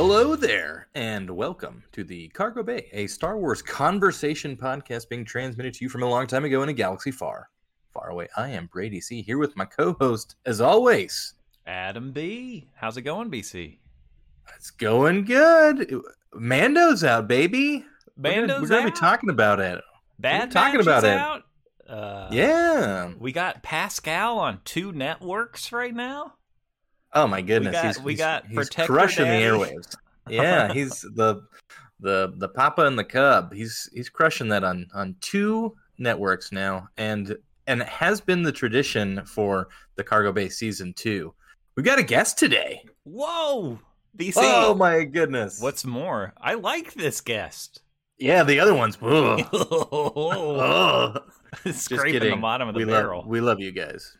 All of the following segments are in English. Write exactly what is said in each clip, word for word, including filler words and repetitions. Hello there, and welcome to the Cargo Bay, a Star Wars conversation podcast being transmitted to you from a long time ago in a galaxy far, far away. I am Brady C, here with my co-host, as always, Adam B. How's it going, B C? It's going good. Mando's out, baby. Mando's we're gonna, we're gonna out. We're going to be talking about it. Bad talking about it. Out. Uh, yeah. We got Pascal on two networks right now. Oh my goodness! We got, he's, we he's, got he's crushing Daddy. The airwaves. Yeah, he's the the the papa and the cub. He's he's crushing that on on two networks now, and and it has been the tradition for the Cargo Bay season two. We've got a guest today. Whoa, B C! Oh my goodness! What's more, I like this guest. Yeah, the other one's oh, scraping the bottom of the we barrel. Love, we love you guys.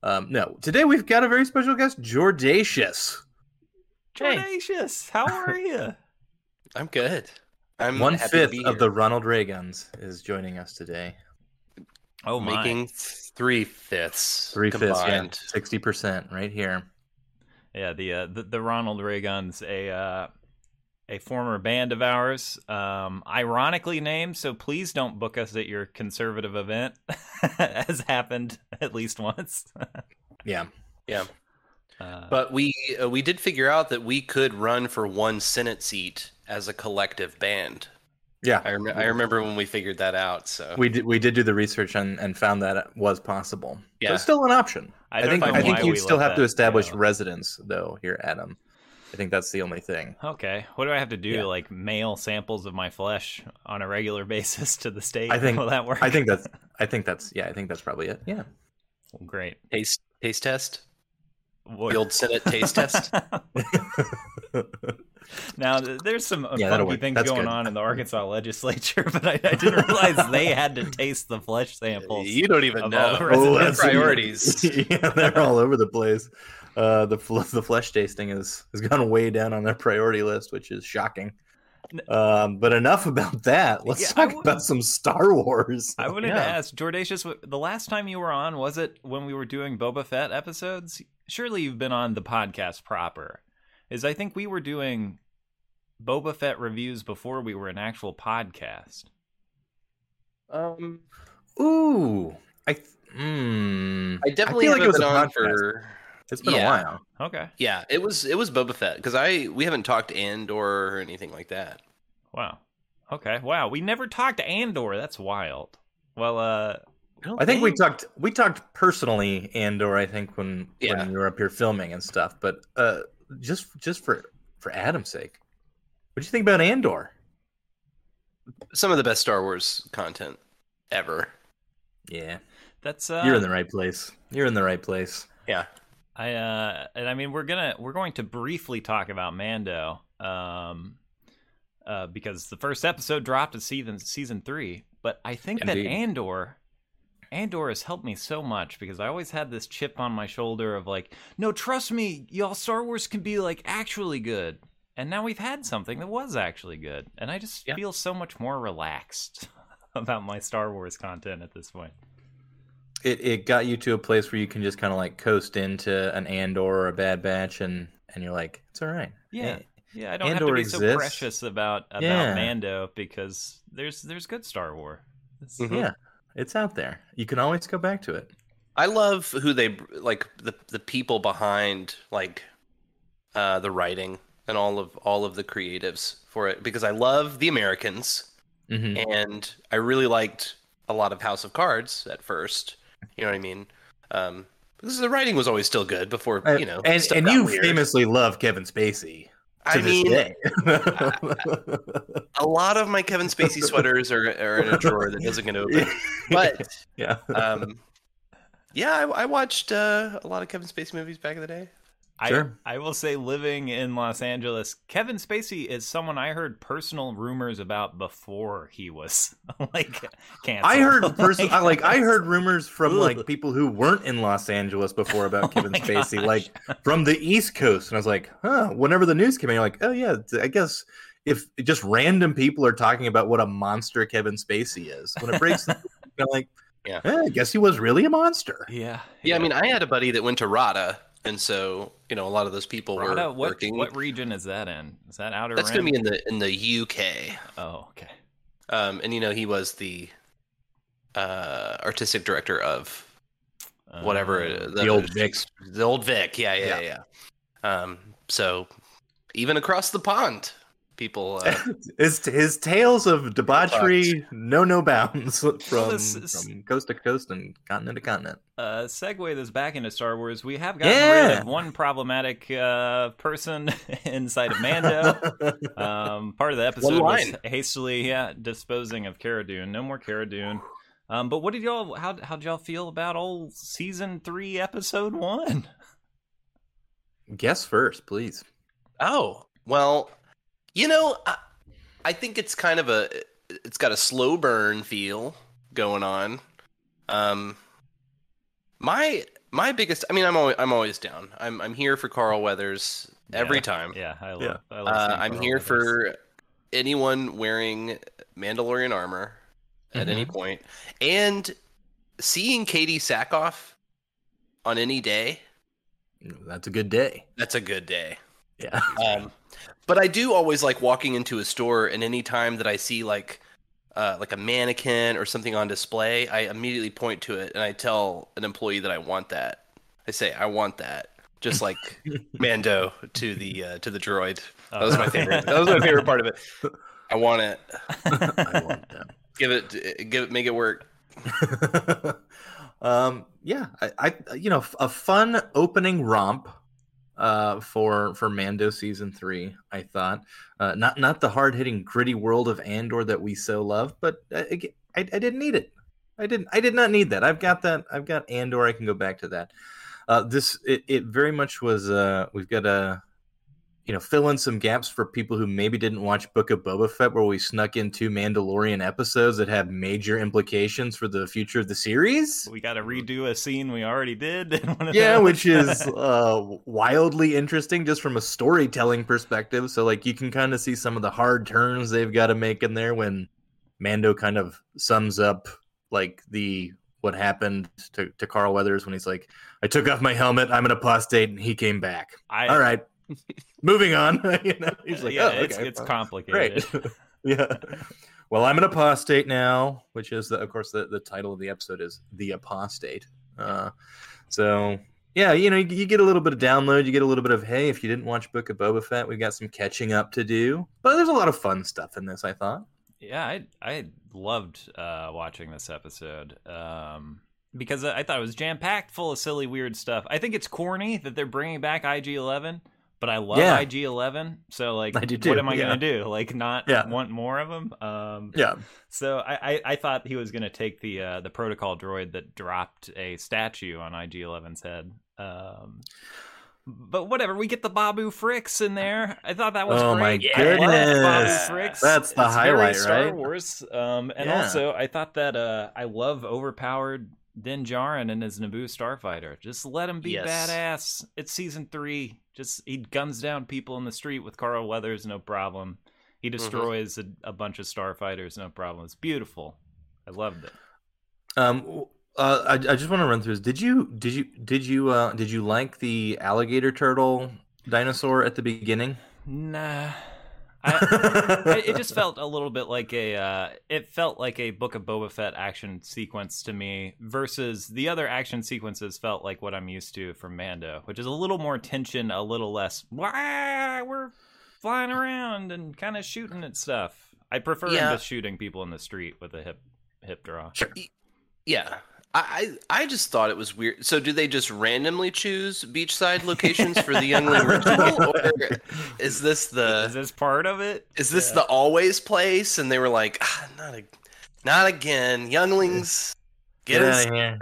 Um, no, today we've got a very special guest, Jordacious. Jordacious, how are you? I'm good. I'm one fifth of the Ronald Reagans is joining us today. Oh, my. Making three fifths, three combined. fifths, yeah, sixty percent right here. Yeah, the uh, the, the Ronald Reagans, a uh, a former band of ours, um, ironically named. So please don't book us at your conservative event, as happened at least once. yeah, yeah. Uh, but we uh, we did figure out that we could run for one Senate seat as a collective band. Yeah, I, rem- I remember when we figured that out. So we did we did do the research and, and found that it was possible. Yeah, so it's still an option. I, I think I think you still have that, to establish you know. residence though here, Adam. I think that's the only thing. Okay. What do I have to do? Yeah. Like mail samples of my flesh on a regular basis to the state? I think, will that work? I think that's, I think that's, yeah, I think that's probably it. Yeah. Well, great. Taste, taste test. What? The old Senate taste test. Now, there's some yeah, funky things that's going good. on in the Arkansas legislature, but I, I didn't realize they had to taste the flesh samples. You don't even know. Oh, that's priorities. Yeah, they're all over the place. Uh, the the flesh tasting is has gone way down on their priority list, which is shocking. Um, but enough about that. Let's yeah, talk would, about some Star Wars. I wanted yeah. to ask, Jordacious, the last time you were on, was it when we were doing Boba Fett episodes? Surely you've been on the podcast proper. Is I think we were doing Boba Fett reviews before we were an actual podcast. Um, ooh, I th- mm, I definitely I feel like it was a podcast. For... It's been yeah. a while. Okay. Yeah, it was it was Boba Fett because I we haven't talked Andor or anything like that. Wow. Okay. Wow. We never talked Andor. That's wild. Well, uh, I, I think, think we talked we talked personally Andor. I think when yeah. when we were up here filming and stuff. But uh, just just for for Adam's sake, what do you think about Andor? Some of the best Star Wars content ever. Yeah. That's uh... you're in the right place. You're in the right place. Yeah. I uh, and I mean we're gonna we're going to briefly talk about Mando, um, uh, because the first episode dropped in season season three. But I think Indeed. that Andor, Andor has helped me so much because I always had this chip on my shoulder of like, no, trust me, y'all, Star Wars can be like actually good. And now we've had something that was actually good, and I just yeah. feel so much more relaxed about my Star Wars content at this point. It it got you to a place where you can just kind of like coast into an Andor or a Bad Batch, and, and you're like, it's all right. Yeah, yeah. I don't Andor have to be exists. so precious about about yeah. Mando because there's there's good Star Wars. It's, mm-hmm. Yeah, it's out there. You can always go back to it. I love who they like the the people behind like uh, the writing and all of all of the creatives for it because I love the Americans, mm-hmm. and I really liked a lot of House of Cards at first. You know what I mean? Um, because the writing was always still good before, you know. And, and you weird. famously love Kevin Spacey to I this mean, day. I, I, a lot of my Kevin Spacey sweaters are, are in a drawer that isn't going to open. But, yeah, um, yeah I, I watched uh, a lot of Kevin Spacey movies back in the day. I, sure. I will say living in Los Angeles, Kevin Spacey is someone I heard personal rumors about before he was like canceled. I heard personal like, like I heard rumors from Ooh. like people who weren't in Los Angeles before about oh Kevin Spacey, gosh. like from the East Coast. And I was like, huh, whenever the news came in, you're like, oh yeah, I guess if just random people are talking about what a monster Kevin Spacey is, when it breaks the I'm like, yeah, eh, I guess he was really a monster. Yeah, yeah. Yeah, I mean, I had a buddy that went to RADA. and so you know a lot of those people Rada, were what, working. What region is that in? Is that outer? That's rim? Gonna be in the in the U K. Oh, okay. Um, and you know he was the uh, artistic director of whatever uh, the, the old Vic, the old Vic. Yeah, yeah, yeah. yeah. Um, so even across the pond. People, uh, his, his tales of debauchery know no bounds from, well, this, from coast to coast and continent to continent. Uh, segue this back into Star Wars. We have gotten yeah. rid of one problematic uh, person inside of Mando. um, part of the episode was hastily yeah, disposing of Cara Dune. No more Cara Dune. Um, but what did y'all? How how'd y'all feel about old season three, episode one? Guess first, please. Oh well. You know, I, I think it's kind of a, it's got a slow burn feel going on. Um, my my biggest, I mean, I'm always I'm always down. I'm I'm here for Carl Weathers every yeah. time. Yeah, I love. Yeah. I love uh, I'm Carl here Weathers. For anyone wearing Mandalorian armor at mm-hmm. any point, and seeing Katie Sackhoff on any day. That's a good day. That's a good day. Yeah. Um, but I do always like walking into a store, and any time that I see like uh, like a mannequin or something on display, I immediately point to it and I tell an employee that I want that. I say, I want that. Just like Mando to the uh, to the droid. That was my favorite. That was my favorite part of it. I want it. I want that. Give it. Give it. Make it work. um. Yeah. I, I. You know, a fun opening romp. Uh, for for Mando season three, I thought uh, not not the hard hitting gritty world of Andor that we so love, but I, I, I didn't need it. I didn't. I did not need that. I've got that. I've got Andor. I can go back to that. Uh, this it, it very much was. Uh, we've got to you know fill in some gaps for people who maybe didn't watch Book of Boba Fett, where we snuck in two Mandalorian episodes that have major implications for the future of the series. We got to redo a scene we already did. In one of yeah, those. Which is uh, wildly interesting just from a storytelling perspective. So like you can kind of see some of the hard turns they've got to make in there when Mando kind of sums up like the what happened to, to Carl Weathers when he's like, I took off my helmet, I'm an apostate, and he came back. I, All right. Moving on. You know, he's like, yeah, oh, okay, it's, it's complicated. yeah. Well, I'm an apostate now, which is, the, of course, the, the title of the episode is The Apostate. Uh, so, yeah, you know, you, you get a little bit of download. You get a little bit of, hey, if you didn't watch Book of Boba Fett, we've got some catching up to do. But there's a lot of fun stuff in this, I thought. Yeah, I I loved uh, watching this episode. Um because I thought it was jam-packed full of silly, weird stuff. I think it's corny that they're bringing back I G eleven. But I love yeah. I G eleven, so like, what am I yeah. gonna do? Like, not yeah. want more of them? Um, yeah. So I, I, I thought he was gonna take the uh, the protocol droid that dropped a statue on I G eleven's head. Um, but whatever, we get the Babu Fricks in there. I thought that was oh great. my yeah. goodness, Babu Fricks. That's the it's highlight, Star right? Star Wars. Um, and yeah. also, I thought that uh, I love overpowered Din Djarin and his Naboo starfighter. Just let him be yes. badass. It's season three. Just he guns down people in the street with Carl Weathers, no problem. He destroys mm-hmm. a, a bunch of starfighters, no problem. It's beautiful. I loved it. Um, uh, I, I just want to run through this. Did you did you did you uh, did you like the alligator turtle dinosaur at the beginning? Nah, I, I, it just felt a little bit like a. Uh, it felt like a Book of Boba Fett action sequence to me versus the other action sequences felt like what I'm used to from Mando, which is a little more tension, a little less. Wah, we're flying around and kind of shooting at stuff. I prefer yeah. him just shooting people in the street with a hip hip draw. Sure. Yeah, I I just thought it was weird. So do they just randomly choose beachside locations for the youngling ritual? Or is this the is this part of it? Is this yeah. the always place? And they were like, ah, not a, not again, younglings. Get, Get inside.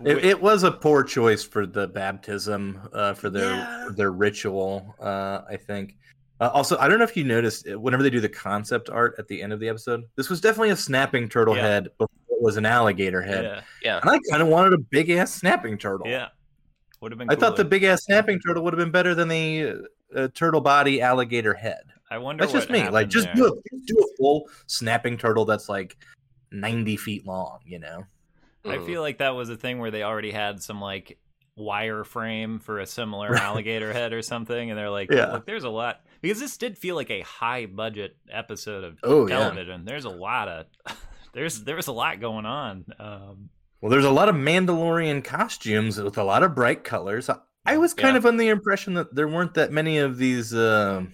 It, it was a poor choice for the baptism, uh, for their yeah. their ritual. Uh, I think. Uh, also, I don't know if you noticed whenever they do the concept art at the end of the episode, this was definitely a snapping turtle yeah. head. Before was an alligator head. Yeah, yeah. And I kind of wanted a big ass snapping turtle. Yeah. Would have been I cool thought if... the big ass snapping turtle would have been better than the uh, turtle body alligator head. I wonder That's what just me. Like just do, a, just do a full snapping turtle that's like ninety feet long, you know. I feel like that was a thing where they already had some like wireframe for a similar alligator head or something, and they're like, yeah. Look, there's a lot, because this did feel like a high budget episode of oh, television. Yeah. There's a lot of there's there was a lot going on. Um, well, there's a lot of Mandalorian costumes with a lot of bright colors. I was kind yeah. of under the impression that there weren't that many of these uh,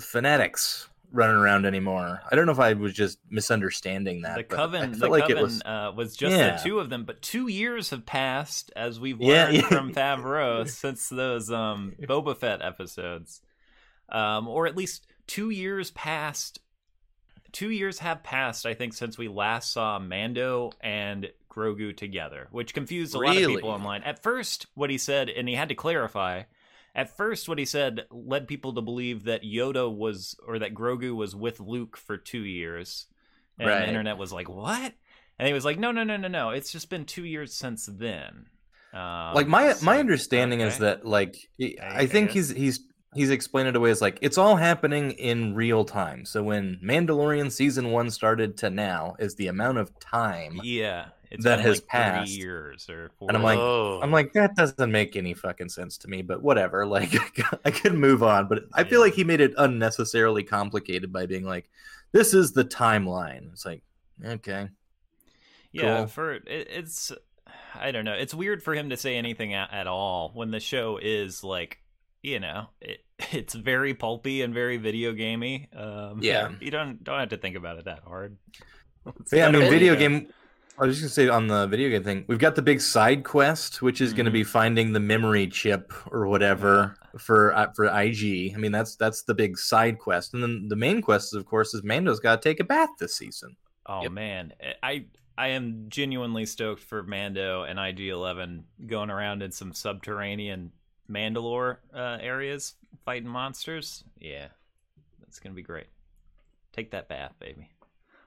fanatics running around anymore. I don't know if I was just misunderstanding that. The Coven, the like Coven was, uh, was just yeah. the two of them, but two years have passed, as we've learned yeah, yeah. from Favreau, since those um, Boba Fett episodes. Um, or at least two years passed. Two years have passed, I think, since we last saw Mando and Grogu together, which confused a really? lot of people online. At first, what he said, and he had to clarify... At first, what he said led people to believe that Yoda was, or that Grogu was with Luke for two years. And right. the internet was like, what? And he was like, no, no, no, no, no. It's just been two years since then. Um, like, my so, my understanding okay. is that, like, he, I, I think he's he's he's explained it away as, like, it's all happening in real time. So when Mandalorian Season one started to now is the amount of time. Yeah. It's that has like passed years or four. And I'm like, oh. I'm like, that doesn't make any fucking sense to me, but whatever. Like, I could move on, but I feel yeah. like he made it unnecessarily complicated by being like, this is the timeline. It's like, okay. Yeah. Cool. For it, it's, I don't know. It's weird for him to say anything at, at all when the show is like, you know, it, it's very pulpy and very video gamey. Um, yeah. You don't, don't have to think about it that hard. Yeah. I mean, video game. I was just going to say on the video game thing, we've got the big side quest, which is mm-hmm. going to be finding the memory chip or whatever for uh, for I G. I mean, that's that's the big side quest. And then the main quest, of course, is Mando's got to take a bath this season. Oh, yep. man. I I am genuinely stoked for Mando and I G eleven going around in some subterranean Mandalore uh, areas fighting monsters. Yeah, that's going to be great. Take that bath, baby.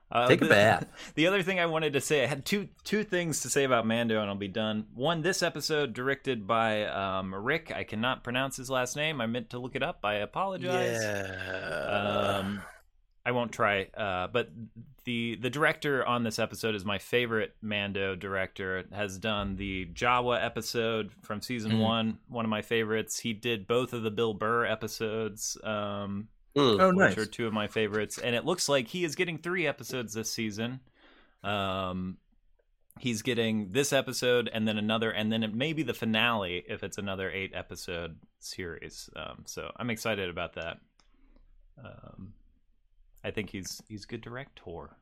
Uh, Take a the, bath. The other thing I wanted to say, I had two two things to say about Mando, and I'll be done. One, this episode directed by um, Rick. I cannot pronounce his last name. I meant to look it up. I apologize. Yeah. Um, I won't try. Uh, but the the director on this episode is my favorite Mando director. It has done the Jawa episode from season mm. one, one of my favorites. He did both of the Bill Burr episodes. Um, Oh, which nice. Are two of my favorites, and it looks like he is getting three episodes this season. Um, he's getting this episode, and then another, and then it may be the finale if it's another eight episode series. Um, so I'm excited about that. Um, I think he's he's a good director.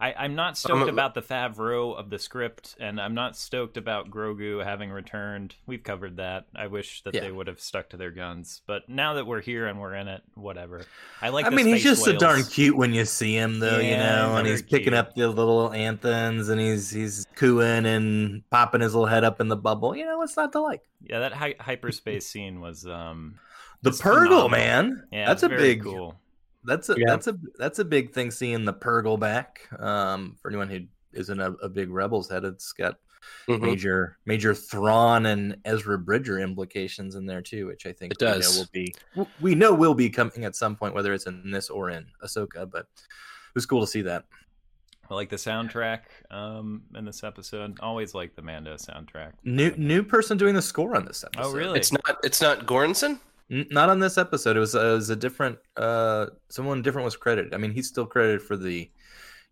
I, I'm not stoked um, about the Favreau of the script, and I'm not stoked about Grogu having returned. We've covered that. I wish that yeah. they would have stuck to their guns. But now that we're here and we're in it, whatever. I like. I the mean, space he's just whales. So darn cute when you see him, though, yeah, you know, and he's cute. Picking up the little anthems, and he's he's cooing and popping his little head up in the bubble. You know, what's not to like? Yeah, that hi- hyperspace scene was um, the was Purgle, phenomenal. Man. Yeah, that's a big cool. That's a yeah. that's a that's a big thing. Seeing the Purgle back. Um, for anyone who isn't a, a big Rebels head, it's got mm-hmm. major major Thrawn and Ezra Bridger implications in there too, which I think it does. Know will be we know will be coming at some point, whether it's in this or in Ahsoka. But it was cool to see that. I like the soundtrack um, in this episode. Always like the Mando soundtrack. New new person doing the score on this episode. Oh really? It's not it's not Goranson? Not on this episode. It was, uh, it was a different uh, someone different was credited. I mean, he's still credited for the,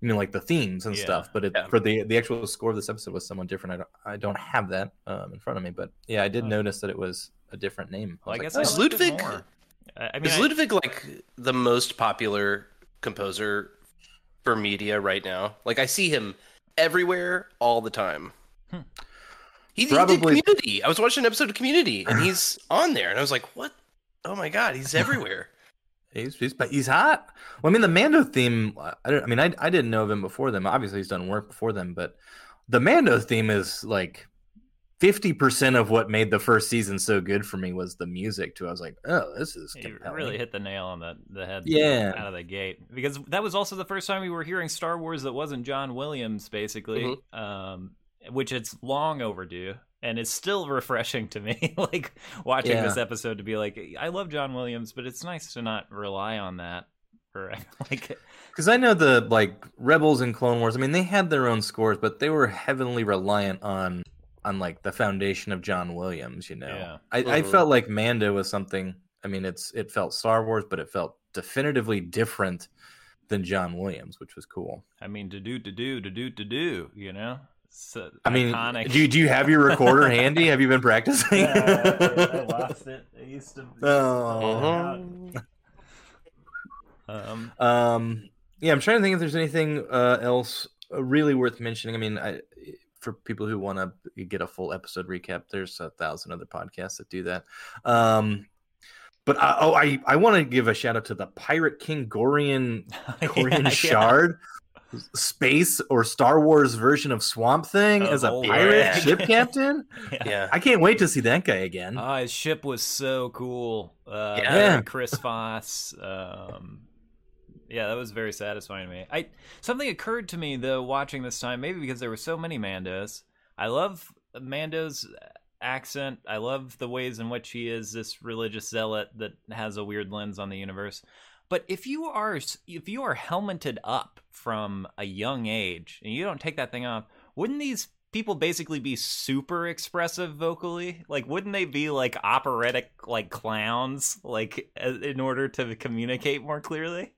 you know, like the themes and yeah. stuff. But it, yeah. for the the actual score of this episode was someone different. I don't I don't have that um, in front of me. But yeah, I did oh. notice that it was a different name. I, well, I guess like, oh, is Ludwig? I mean, is I, Ludwig like the most popular composer for media right now? Like I see him everywhere all the time. Hmm. He, Probably... he did Community. I was watching an episode of Community, and he's on there, and I was like, what? Oh my God, he's everywhere. he's, he's he's hot. Well, I mean, the Mando theme. I, don't, I mean, I I didn't know of him before them. Obviously, he's done work before them, but the Mando theme is like fifty percent of what made the first season so good for me was the music too. I was like, oh, this is compelling. Really hit the nail on the the head. Yeah. Out of the gate, because that was also the first time we were hearing Star Wars that wasn't John Williams, basically, mm-hmm. um, which it's long overdue. And it's still refreshing to me, like watching yeah. this episode, to be like, I love John Williams, but it's nice to not rely on that for like. Because I know the like Rebels and Clone Wars. I mean, they had their own scores, but they were heavily reliant on on like the foundation of John Williams, you know. Yeah. I, mm-hmm. I felt like Mando was something. I mean, it's it felt Star Wars, but it felt definitively different than John Williams, which was cool. I mean, to do to do to do to do, you know. So, I mean, iconic. do you, do you have your recorder handy? Have you been practicing? Yeah, I, I lost it. I used to. Oh. Um. Um. Yeah, I'm trying to think if there's anything uh, else really worth mentioning. I mean, I, for people who want to get a full episode recap, there's a thousand other podcasts that do that. Um. But I, oh, I, I want to give a shout out to the Pirate King Gorian Gorian yeah, Shard. Yeah. Space or Star Wars version of Swamp Thing oh, as a pirate yeah. ship captain. yeah, I can't wait to see that guy again. Oh, his ship was so cool. Uh, yeah, Chris Foss. Um, yeah, that was very satisfying to me. I something occurred to me though watching this time, maybe because there were so many Mandos. I love Mando's accent. I love the ways in which he is this religious zealot that has a weird lens on the universe. But if you are if you are helmeted up from a young age and you don't take that thing off, wouldn't these people basically be super expressive vocally? Like, wouldn't they be like operatic, like clowns, like in order to communicate more clearly?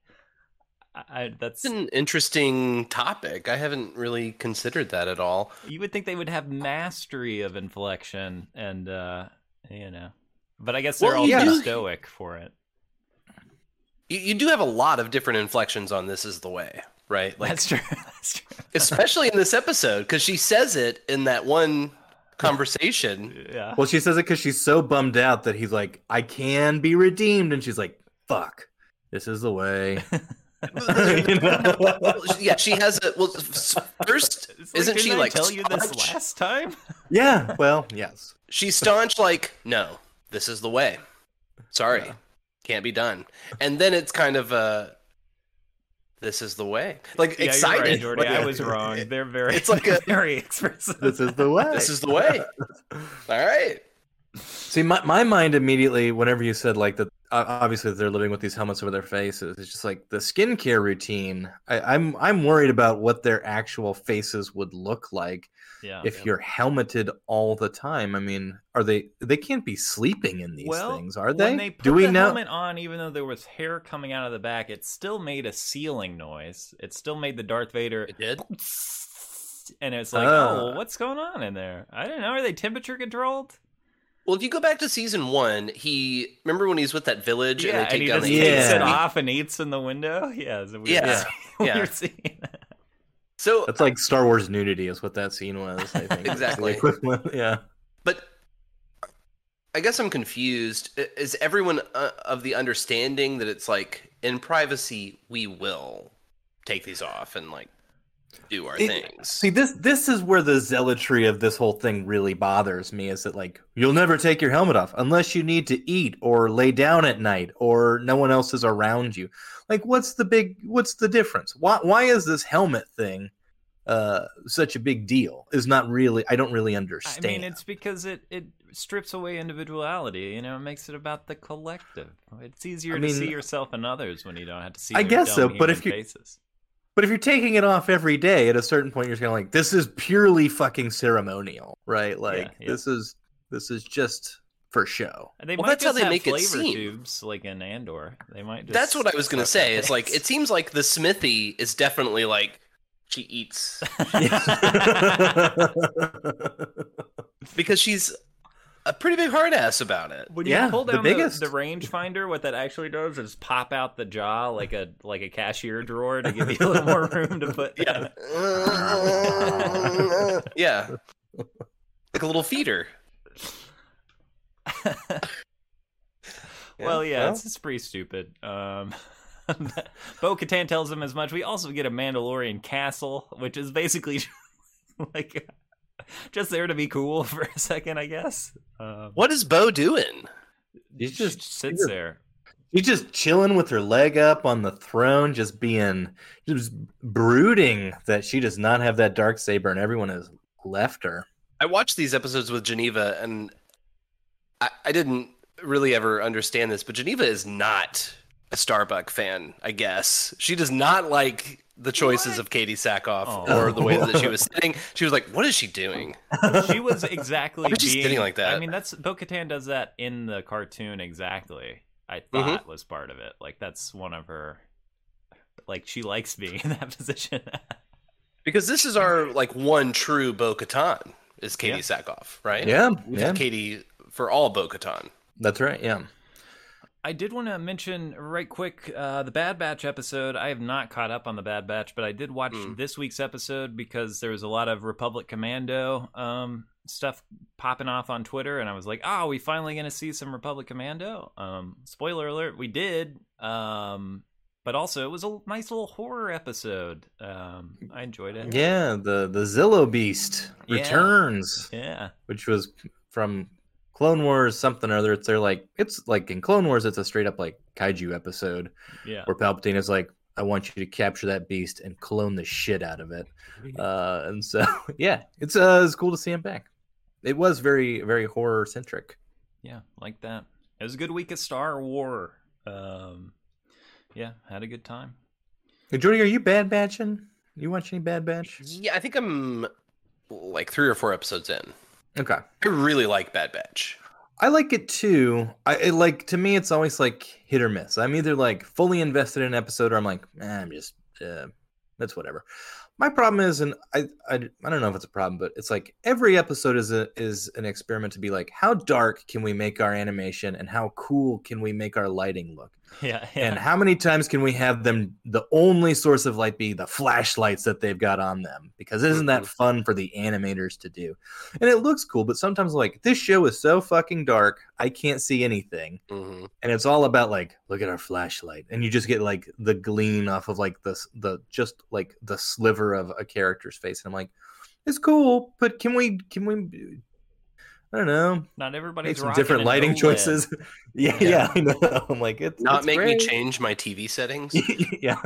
I, that's an interesting topic. I haven't really considered that at all. You would think they would have mastery of inflection, and uh, you know, but I guess they're well, all yeah. too stoic for it. You do have a lot of different inflections on "This Is the Way," right? Like, that's true. That's true. Especially in this episode, because she says it in that one conversation. Yeah. Well, she says it because she's so bummed out that he's like, "I can be redeemed," and she's like, "Fuck, this is the way." You know? Yeah, she has a well. First, like, isn't she I like? Tell staunch? You this last time? Yeah. Well, yes. She's staunch. Like, no, this is the way. Sorry. Yeah. Can't be done. And then it's kind of uh this is the way. Like yeah, excited. Right, Jordy, I was wrong. They're very it's like a, very expressive. This is the way. This is the way. All right. See, my my mind immediately, whenever you said like that, obviously they're living with these helmets over their faces. It's just like the skincare routine. I, I'm I'm worried about what their actual faces would look like yeah, if yeah. you're helmeted all the time. I mean, are they? They can't be sleeping in these well, things, are they? When they put Do we the know? helmet on, even though there was hair coming out of the back, it still made a sealing noise. It still made the Darth Vader. It did. And it's like, uh, oh, what's going on in there? I don't know. Are they temperature controlled? Well, if you go back to season one, he remember when he's with that village yeah, and they take and he down just the takes yeah. it off and eats in the window. Yeah, it's a weird yeah, scene. yeah. Weird scene. So that's like Star Wars nudity is what that scene was. I think. Exactly. Yeah, but I guess I'm confused. Is everyone of the understanding that it's like in privacy we will take these off and like. do our it, things. See, this this is where the zealotry of this whole thing really bothers me, is that like you'll never take your helmet off unless you need to eat or lay down at night or no one else is around you. Like, what's the big what's the difference? Why why is this helmet thing uh such a big deal? Is not really I don't really understand. I mean, it's because it it strips away individuality, you know, it makes it about the collective. It's easier I to mean, see yourself and others when you don't have to see I guess so, but if you faces. But if you're taking it off every day, at a certain point, you're just kind of like, this is purely fucking ceremonial, right? Like, yeah, yeah. this is this is just for show. They well, might that's just how they have make flavor it seem. Tubes, like in Andor, they might. Just that's what I was gonna say. It's like it seems like the Smithy is definitely like she eats because she's a pretty big hard ass about it. When you yeah, pull down the, the, the rangefinder, what that actually does is pop out the jaw like a like a cashier drawer to give you a little more room to put. Yeah, yeah, like a little feeder. yeah. Well, yeah, well, it's, it's pretty stupid. Um, Bo-Katan tells him as much. We also get a Mandalorian castle, which is basically like. Just there to be cool for a second, I guess. Um, what is Bo doing? He just she sits there. He's just chilling with her leg up on the throne, just being, just brooding that she does not have that Darksaber and everyone has left her. I watched these episodes with Geneva, and I, I didn't really ever understand this, but Geneva is not a Starbuck fan, I guess. She does not like the choices what? of Katie Sackhoff oh. or the way that she was sitting. She was like, what is she doing? She was exactly being, she sitting like that. I mean, that's Bo-Katan does that in the cartoon exactly. I thought mm-hmm. was part of it. Like, that's one of her, like, she likes being in that position. Because this is our, like, one true Bo-Katan is Katie yeah. Sackhoff, right? Yeah. We've yeah. had Katie for all Bo-Katan. That's right, yeah. I did want to mention right quick uh, the Bad Batch episode. I have not caught up on the Bad Batch, but I did watch mm. this week's episode because there was a lot of Republic Commando um, stuff popping off on Twitter, and I was like, "Ah, oh, we finally going to see some Republic Commando." Um, spoiler alert: we did, um, but also it was a nice little horror episode. Um, I enjoyed it. Yeah, the the Zillo Beast yeah. returns. Yeah, which was from Clone Wars something or other. It's they're like it's like in Clone Wars it's a straight up like kaiju episode yeah. where Palpatine is like, I want you to capture that beast and clone the shit out of it. Uh, and so yeah, it's uh it's cool to see him back. It was very, very horror centric. Yeah, like that. It was a good week of Star Wars. Um yeah, had a good time. Hey, Jordy, are you Bad Batching? You watch any Bad Batch? Yeah, I think I'm like three or four episodes in. Okay. I really like Bad Batch. I like it too. I it like to me, it's always like hit or miss. I'm either like fully invested in an episode, or I'm like, eh, I'm just uh, that's whatever. My problem is, and I, I I don't know if it's a problem, but it's like every episode is a is an experiment to be like, how dark can we make our animation, and how cool can we make our lighting look? Yeah, yeah. And how many times can we have them? The only source of light be the flashlights that they've got on them, because isn't that fun for the animators to do? And it looks cool, but sometimes like this show is so fucking dark, I can't see anything, mm-hmm. and it's all about like, look at our flashlight, and you just get like the gleam off of like the the just like the sliver of a character's face, and I'm like, it's cool, but can we can we? I don't know. Not everybody's rocking different lighting choices. yeah, yeah, yeah, I know. I'm like, it's not it's make great. me change my T V settings. yeah,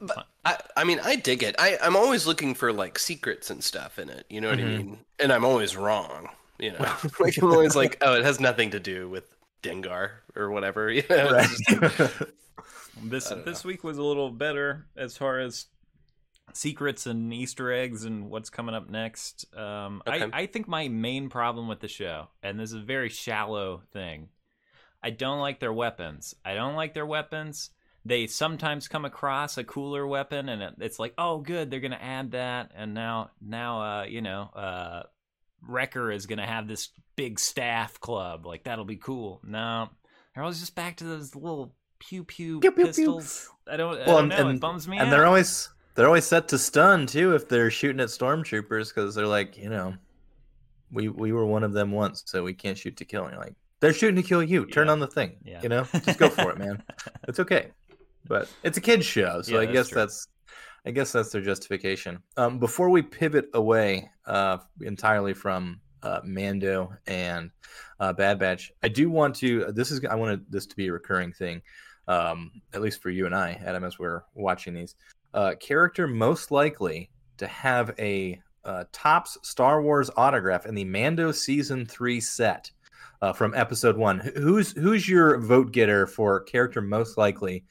but I, I mean, I dig it. I, I'm always looking for like secrets and stuff in it. You know what mm-hmm. I mean? And I'm always wrong. You know, like I'm always like, oh, it has nothing to do with Dengar or whatever. You know? Right. Just, this this know. week was a little better as far as secrets and Easter eggs and what's coming up next. Um, okay. I, I think my main problem with the show, and this is a very shallow thing, I don't like their weapons. I don't like their weapons. They sometimes come across a cooler weapon, and it, it's like, oh, good, they're going to add that. And now, now uh, you know, uh, Wrecker is going to have this big staff club. Like, that'll be cool. No, they're always just back to those little pew-pew pistols. Pew. I don't, well, I don't know. And, it bums me and out. And they're always... They're always set to stun, too, if they're shooting at stormtroopers, because they're like, you know, we we were one of them once, so we can't shoot to kill. And you're like, they're shooting to kill you. Turn yeah. on the thing. Yeah. You know, just go for it, man. It's okay. But it's a kid's show, so yeah, I that's guess true. that's I guess that's their justification. Um, before we pivot away uh, entirely from uh, Mando and uh, Bad Batch, I do want to, this is, I wanted this to be a recurring thing, um, at least for you and I, Adam, as we're watching these. Uh, character most likely to have a uh, Topps Star Wars autograph in the Mando Season three set uh, from Episode one. Who's who's your vote getter for character most likely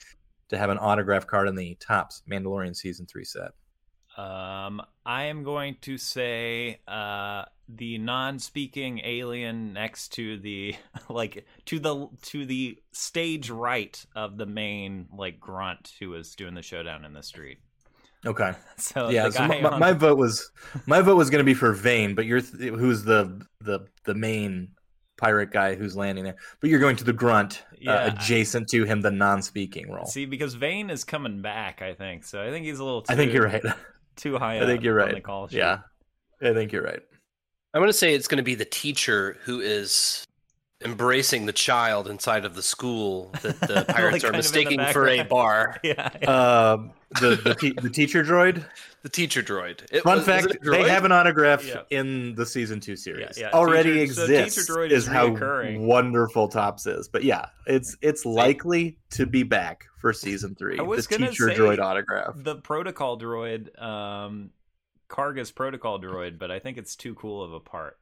to have an autograph card in the Topps Mandalorian Season three set? Um, I am going to say uh, the non-speaking alien next to the like to the to the stage right of the main like grunt who was doing the showdown in the street. Okay. So yeah, the so guy my, on... my vote was my vote was going to be for Vane, but you're th- who's the the the main pirate guy who's landing there, but you're going to the grunt yeah, uh, adjacent I, to him, the non-speaking role. See, because Vane is coming back, I think. So I think he's a little. Too... I think you're right. Too high. I think you're right. Yeah, I think you're right. I'm gonna say it's gonna be the teacher who is embracing the child inside of the school that the pirates like are mistaking for a bar. Yeah. yeah. Uh, the the, te- the teacher droid. The teacher droid. It, Fun was, fact: droid? They have an autograph yeah. in the season two series. Yeah, yeah. Already teacher, exists. So teacher droid is, is how wonderful Topps is. But yeah, it's it's likely to be back for season three. I was the teacher droid autograph. The protocol droid, um, Karga's protocol droid, but I think it's too cool of a part.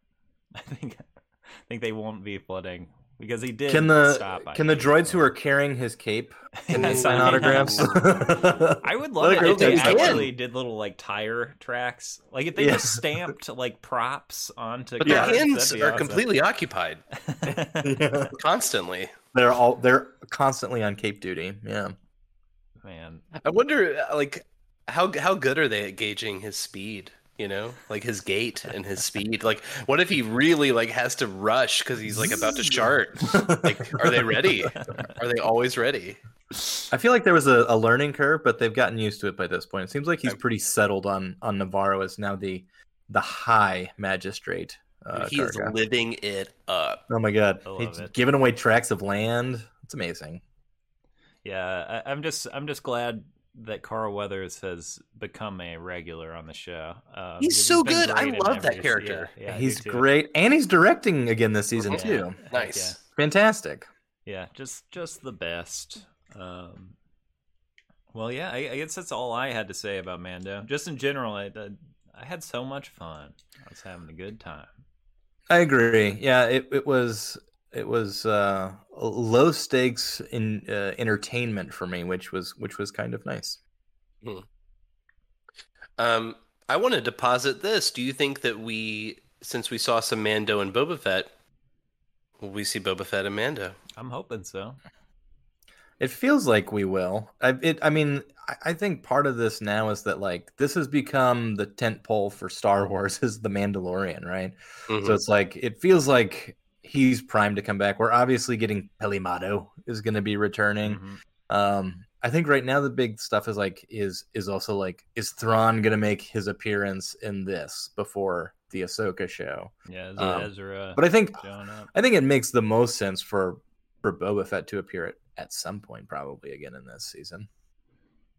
I think I think they won't be flooding Because he did can the stop, can the droids who are carrying his cape can they sign autographs? I would love it if they actually did little like tire tracks. Like if they yeah. just stamped like props onto. But cars, their hands are awesome. Completely occupied, yeah. constantly. They're all they're constantly on cape duty. Yeah, man. I wonder like how how good are they at gauging his speed? You know, like his gait and his speed. Like, what if he really like has to rush because he's like about to shart? Like, are they ready? Are they always ready? I feel like there was a, a learning curve, but they've gotten used to it by this point. It seems like he's pretty settled on on Navarro as now the the high magistrate. Uh, he is living it up. Oh my god, he's it. giving away tracts of land. It's amazing. Yeah, I, I'm just I'm just glad that Carl Weathers has become a regular on the show. Uh, he's so he's good. I love that character. Yeah, yeah, he's great. And he's directing again this season yeah. too. Nice. Yeah. Fantastic. Yeah. Just, just the best. Um, well, yeah, I, I guess that's all I had to say about Mando. Just in general, I, I had so much fun. I was having a good time. I agree. Yeah. It, it was, it was uh, low stakes in uh, entertainment for me, which was which was kind of nice. Hmm. Um, I want to deposit this. Do you think that we, since we saw some Mando and Boba Fett, will we see Boba Fett and Mando? I'm hoping so. It feels like we will. I, it, I mean, I, I think part of this now is that like this has become the tentpole for Star Wars is The Mandalorian, right? Mm-hmm. So it's like it feels like he's primed to come back. We're obviously getting Pelimado is going to be returning. Mm-hmm. Um, I think right now the big stuff is like, is, is also like, is Thrawn going to make his appearance in this before the Ahsoka show? Yeah. Ezra, um, Ezra but I think, I think it makes the most sense for, for Boba Fett to appear at, at some point, probably again in this season.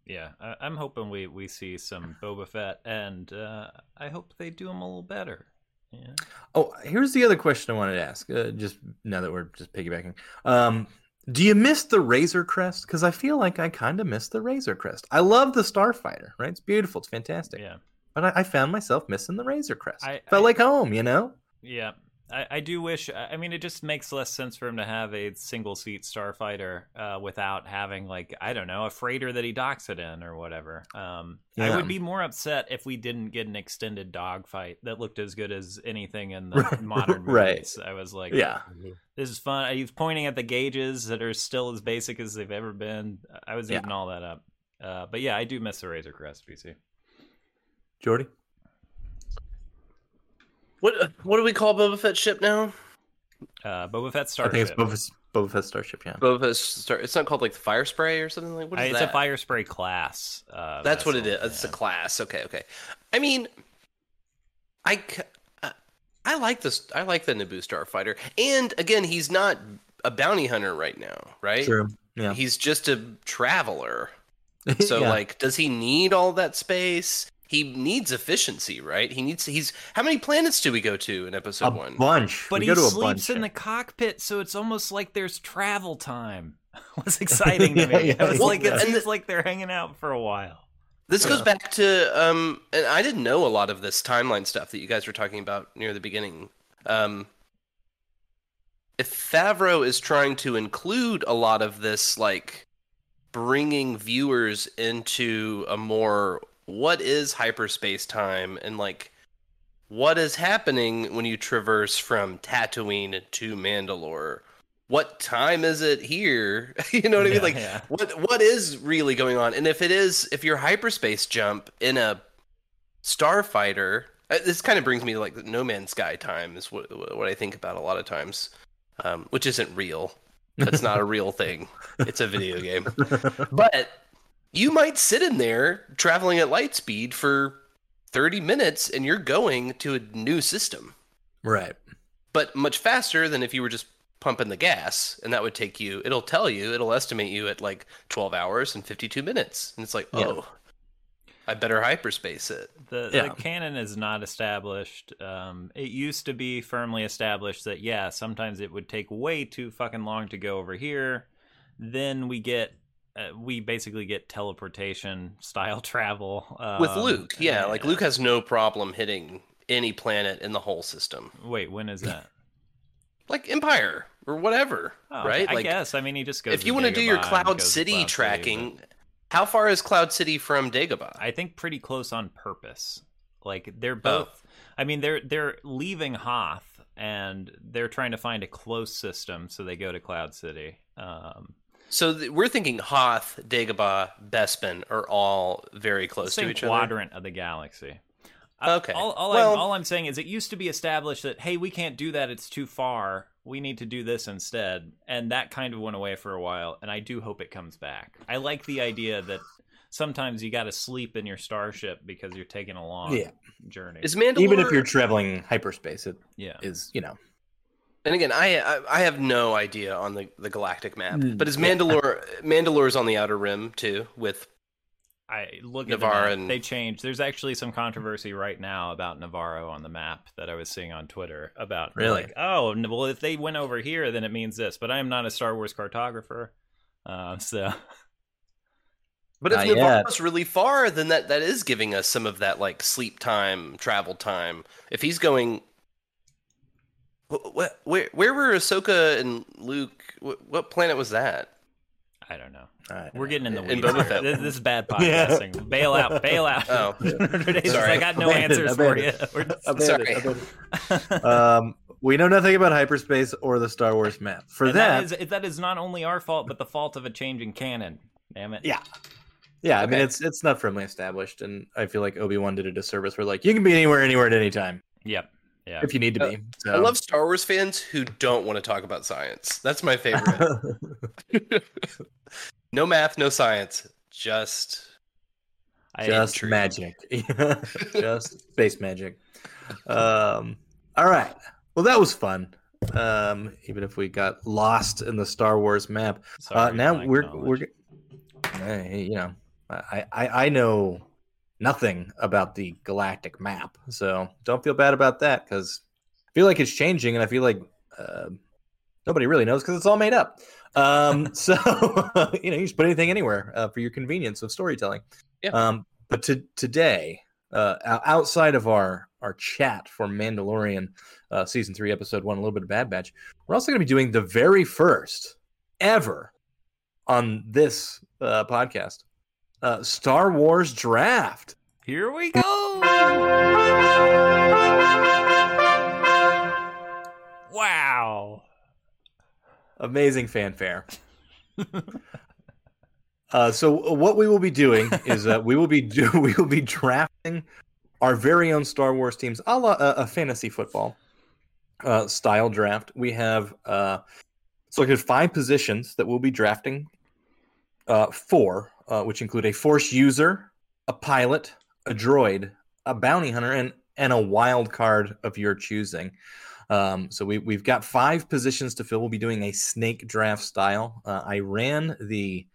Yeah. I, I'm hoping we, we see some Boba Fett and uh, I hope they do him a little better. Yeah. Oh, here's the other question I wanted to ask. Uh, just now that we're just piggybacking, um, do you miss the Razor Crest? Because I feel like I kind of miss the Razor Crest. I love the Starfighter, right? It's beautiful, it's fantastic. Yeah, but I, I found myself missing the Razor Crest. I felt I, like home, you know. Yeah, I, I do wish. I mean, it just makes less sense for him to have a single seat Starfighter uh, without having like I don't know a freighter that he docks it in or whatever. Um, yeah. I would be more upset if we didn't get an extended dogfight that looked as good as anything in the modern movies. Right. I was like, yeah, this is fun. He's pointing at the gauges that are still as basic as they've ever been. I was eating yeah. all that up. Uh, but yeah, I do miss the Razor Crest, B C. Jordy? What what do we call Boba Fett's ship now? Uh, Boba Fett's starship. I think it's Boba, Boba Fett's starship. Yeah, Boba Fett's star. It's not called like the fire spray or something like. What is I, it's that? It's a fire spray class. Uh, That's vessel. What it is. Yeah. It's a class. Okay, okay. I mean, I, I like this. I like the Naboo starfighter. And again, he's not a bounty hunter right now, right? True. Yeah. He's just a traveler. So yeah. like, does he need all that space? He needs efficiency, right? He needs. He's how many planets do we go to in episode a one? Bunch. But we he sleeps bunch. in the cockpit, so it's almost like there's travel time. What's exciting to me? yeah, yeah, was well, like, yeah. It seems like they're hanging out for a while. This yeah. goes back to, um, and I didn't know a lot of this timeline stuff that you guys were talking about near the beginning. Um, if Favreau is trying to include a lot of this, like bringing viewers into a more what is hyperspace time and like what is happening when you traverse from Tatooine to Mandalore? What time is it here? You know what yeah, I mean? Like yeah. what what is really going on? And if it is, if your hyperspace jump in a starfighter, this kind of brings me to like No Man's Sky time is what what I think about a lot of times, um, which isn't real. That's not a real thing. It's a video game, but. You might sit in there traveling at light speed for thirty minutes and you're going to a new system. Right. But much faster than if you were just pumping the gas and that would take you, it'll tell you, it'll estimate you at like twelve hours and fifty-two minutes. And it's like, yeah. oh, I better hyperspace it. The, yeah. the canon is not established. Um, it used to be firmly established that, yeah, sometimes it would take way too fucking long to go over here. Then we get Uh, we basically get teleportation style travel um, with Luke. Yeah, and, like Luke has no problem hitting any planet in the whole system. Wait, when is that? Like Empire. or whatever, oh, right? I like, guess. I mean, he just goes. If you want to do your Cloud City Cloud tracking, City, but... how far is Cloud City from Dagobah? I think pretty close on purpose. Like they're both. Oh. I mean, they're they're leaving Hoth and they're trying to find a close system, so they go to Cloud City. Um, so th- we're thinking Hoth, Dagobah, Bespin are all very close to each other. Same quadrant of the galaxy. Okay. All, all, well, I'm, all I'm saying is it used to be established that, hey, we can't do that. It's too far. We need to do this instead. And that kind of went away for a while. And I do hope it comes back. I like the idea that sometimes you got to sleep in your starship because you're taking a long yeah. journey. Is Mandalore... Even if you're traveling hyperspace, it yeah. is, you know. And again, I, I I have no idea on the, the galactic map. But is Mandalore Mandalore's on the Outer Rim, too, with... I look at Navarro and they changed. There's actually some controversy right now about Navarro on the map that I was seeing on Twitter about really. Like, oh, well, if they went over here, then it means this. But I am not a Star Wars cartographer, uh, so. But if Navarro's really far, then that, that is giving us some of that like sleep time, travel time. If he's going, where where, where were Ahsoka and Luke? What planet was that? I don't know. Right. We're getting in the weeds. This, this is bad podcasting. Yeah. Bail out. Bail out. Oh, sorry. I got no answers for you. I'm sorry. Um, we know nothing about hyperspace or the Star Wars map. For that, that is, that is not only our fault, but the fault of a changing canon. Damn it. Yeah. Yeah. Okay. I mean, it's it's not firmly established, and I feel like Obi-Wan did a disservice. We're like, you can be anywhere, anywhere at any time. Yep. Yeah. If you need to be. Uh, so. I love Star Wars fans who don't want to talk about science. That's my favorite. No math, no science. Just, just magic. Just space magic. Um, all right. Well, that was fun. Um, even if we got lost in the Star Wars map. Sorry, uh, now we're we're hey, you know, I, I, I know nothing about the galactic map, so don't feel bad about that, because I feel like it's changing, and I feel like uh, nobody really knows because it's all made up. Um, so you know, you just put anything anywhere uh, for your convenience of storytelling. Yeah. Um, but to, today, uh, outside of our our chat for Mandalorian uh, season three, episode one, a little bit of Bad Batch, we're also going to be doing the very first ever on this uh, podcast. Uh, Star Wars Draft. Here we go. Wow. Amazing fanfare. uh, so what we will be doing is uh, we will be do- we will be drafting our very own Star Wars teams, a la uh, a fantasy football uh, style draft. We have uh, selected five positions that we'll be drafting uh, for. Uh, which include a Force user, a pilot, a droid, a bounty hunter, and and a wild card of your choosing. Um, so we, we've got five positions to fill. We'll be doing a snake draft style. Uh, I ran the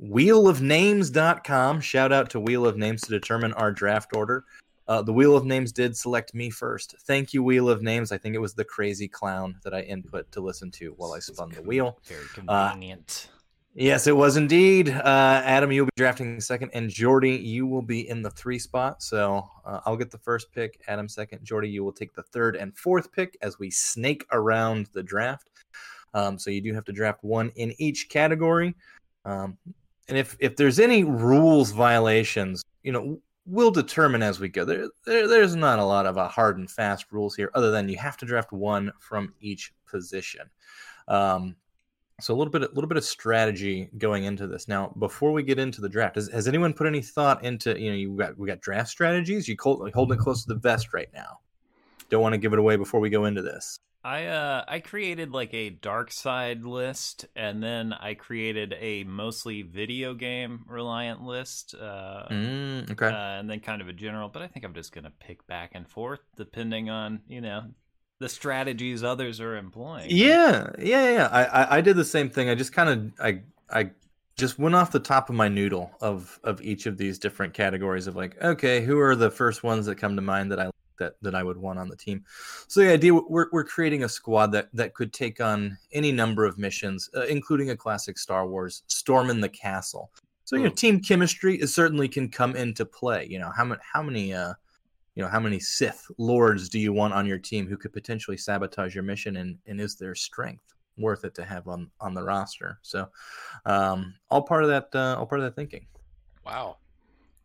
wheel of names dot com. Shout out to Wheel of Names to determine our draft order. Uh, the Wheel of Names did select me first. Thank you, Wheel of Names. I think it was the crazy clown that I input to listen to while I spun the wheel. Very convenient. Uh, Yes, it was indeed. Uh, Adam, you'll be drafting second, and Jordy, you will be in the three spot. So uh, I'll get the first pick, Adam second. Jordy, you will take the third and fourth pick as we snake around the draft. Um, so you do have to draft one in each category. Um, and if if there's any rules violations, you know, we'll determine as we go. There, there there's not a lot of a hard and fast rules here, other than you have to draft one from each position. Um So a little bit, a little bit of strategy going into this. Now, before we get into the draft, has, has anyone put any thought into, you know, you got we got draft strategies? You cold, holding it close to the vest right now. Don't want to give it away before we go into this. I uh, I created like a dark side list, and then I created a mostly video game reliant list. Uh, mm, okay, uh, and then kind of a general. But I think I'm just gonna pick back and forth depending on, you know, the strategies others are employing. Yeah, yeah, yeah. I, I, I did the same thing. I just kind of, I, I just went off the top of my noodle of, of each of these different categories of like, okay, who are the first ones that come to mind that I that that I would want on the team? So the idea, we're we're creating a squad that that could take on any number of missions, uh, including a classic Star Wars, storming the castle. So you know, team chemistry is certainly can come into play. You know, how many how many. Uh, You know, how many Sith lords do you want on your team who could potentially sabotage your mission, and, and is their strength? worth it to have on, on the roster. So um, all part of that, uh, all part of that thinking. Wow.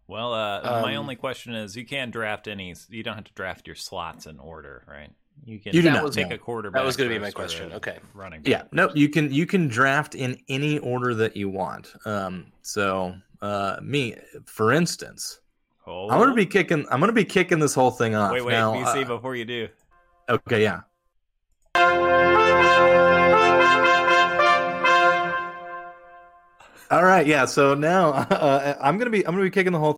Well, uh, um, my only question is, you can draft any, you don't have to draft your slots in order, right? You can you that was, take no. a quarterback. That was going to be my question. Okay. Running back. Yeah. No, you can, you can draft in any order that you want. Um, so uh, me, for instance, oh. I'm going to be kicking, I'm going to be kicking this whole thing off. Wait, wait, now, B C, uh, before you do. Okay. Yeah. All right. Yeah. So now uh, I'm going to be, I'm going to be kicking the whole thing.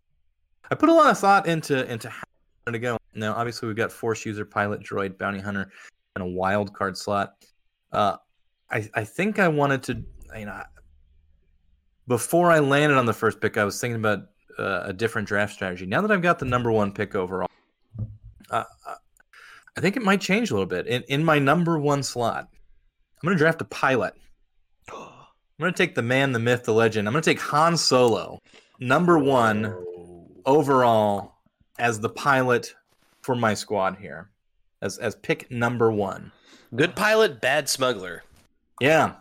I put a lot of thought into, into how to go. Now, obviously, we've got Force User, Pilot, Droid, Bounty Hunter, and a wild card slot. Uh, I, I think I wanted to, you know, before I landed on the first pick, I was thinking about uh, a different draft strategy. Now that I've got the number one pick overall, uh, I think it might change a little bit. In, in my number one slot, I'm going to draft a pilot. I'm going to take the man, the myth, the legend. I'm going to take Han Solo, number one oh. overall, as the pilot for my squad here, as as pick number one. Good pilot, bad smuggler. Yeah.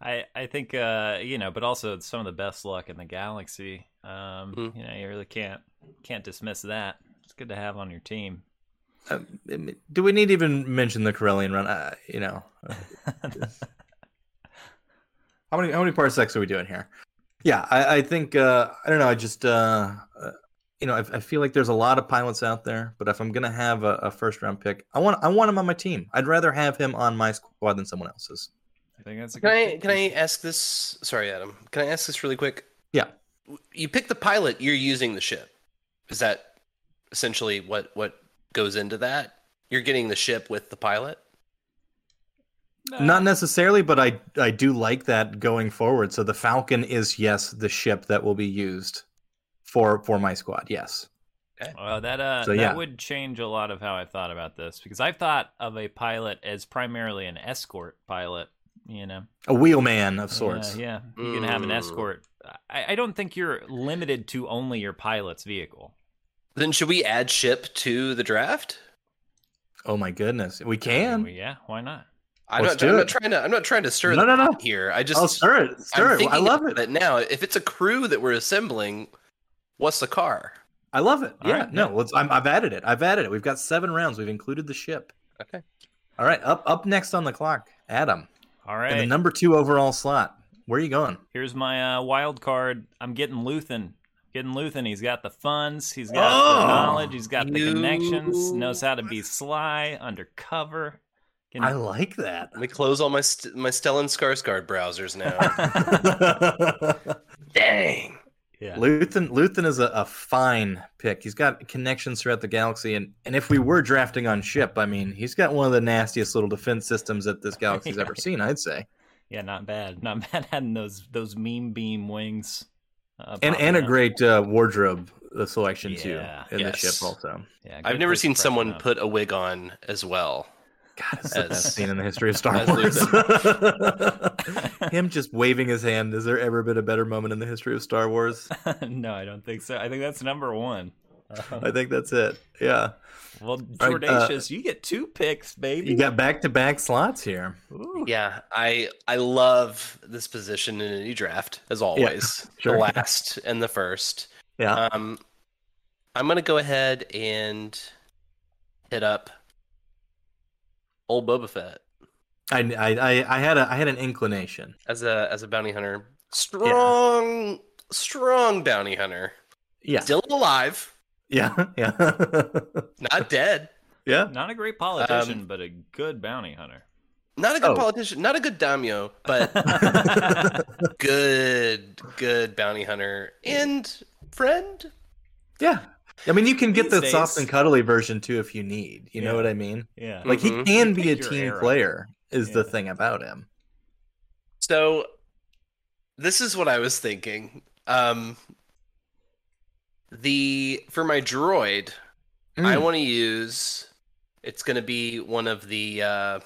I I think uh you know, but also it's some of the best luck in the galaxy. Um, mm-hmm. You know, you really can't can't dismiss that. It's good to have on your team. Uh, do we need to even mention the Corellian run? Uh, you know, how many how many parsecs are we doing here? Yeah, I I think uh I don't know. I just uh. uh You know, I, I feel like there's a lot of pilots out there, but if I'm going to have a, a first-round pick, I want I want him on my team. I'd rather have him on my squad than someone else's. I think that's a good can I, can I ask this? Sorry, Adam. Can I ask this really quick? Yeah. You pick the pilot, you're using the ship. Is that essentially what, what goes into that? You're getting the ship with the pilot? No. Not necessarily, but I, I do like that going forward. So the Falcon is, yes, the ship that will be used for for my squad, yes. Well, that uh, so, yeah. that would change a lot of how I thought about this, because I've thought of a pilot as primarily an escort pilot, you know, a wheelman of sorts. Yeah, yeah. you can have an escort. I, I don't think you're limited to only your pilot's vehicle. Then should we add ship to the draft? Oh my goodness, we can. Well, yeah, why not? I'm not, I'm not trying to. I'm not trying to stir no, the no, no. here. I just I'll stir it. Stir it. Well, I love it. Now, if it's a crew that we're assembling, what's the car? I love it. All yeah. Right. No, let's, I'm, I've added it. I've added it. We've got seven rounds. We've included the ship. Okay. All right. Up up next on the clock, Adam. All right. In the number two overall slot. Where are you going? Here's my uh, wild card. I'm getting Luthen. Getting Luthen. He's got the funds. He's got oh, the knowledge. He's got the you... connections. Knows how to be sly, undercover. Can... I like that. Let me close all my st- my Stellan Skarsgård browsers now. Dang. Yeah. Luthen Luthen is a, a fine pick. He's got connections throughout the galaxy, and, and if we were drafting on ship, I mean, he's got one of the nastiest little defense systems that this galaxy's yeah. ever seen, I'd say. Yeah, not bad. Not bad having those those meme beam wings. Uh, and and up. a great uh, wardrobe selection, yeah. too, in yes. the ship also. Yeah, I've never seen someone up. put a wig on as well. God, it's the best scene in the history of Star Wars. Him just waving his hand. Has there ever been a better moment in the history of Star Wars? No, I don't think so. I think that's number one. Um, I think that's it. Yeah. Well, Jordacious, uh, you get two picks, baby. You got back-to-back slots here. Ooh. Yeah, I I love this position in any draft, as always. Yeah, sure. The last and the first. Yeah. Um, I'm going to go ahead and hit up old Boba Fett. I, I I had a I had an inclination as a as a bounty hunter, strong yeah. strong bounty hunter. Yeah, still alive. Yeah, yeah, not dead. Yeah, not a great politician, um, but a good bounty hunter. Not a good oh. politician, not a good daimyo, but good good bounty hunter and friend. Yeah. I mean, you can get These the days. soft and cuddly version, too, if you need. You yeah. know what I mean? Yeah. Like, mm-hmm. he can be a team era. player is yeah. the thing about him. So, this is what I was thinking. Um, the For my droid, mm. I want to use... It's going to be one of the... Uh,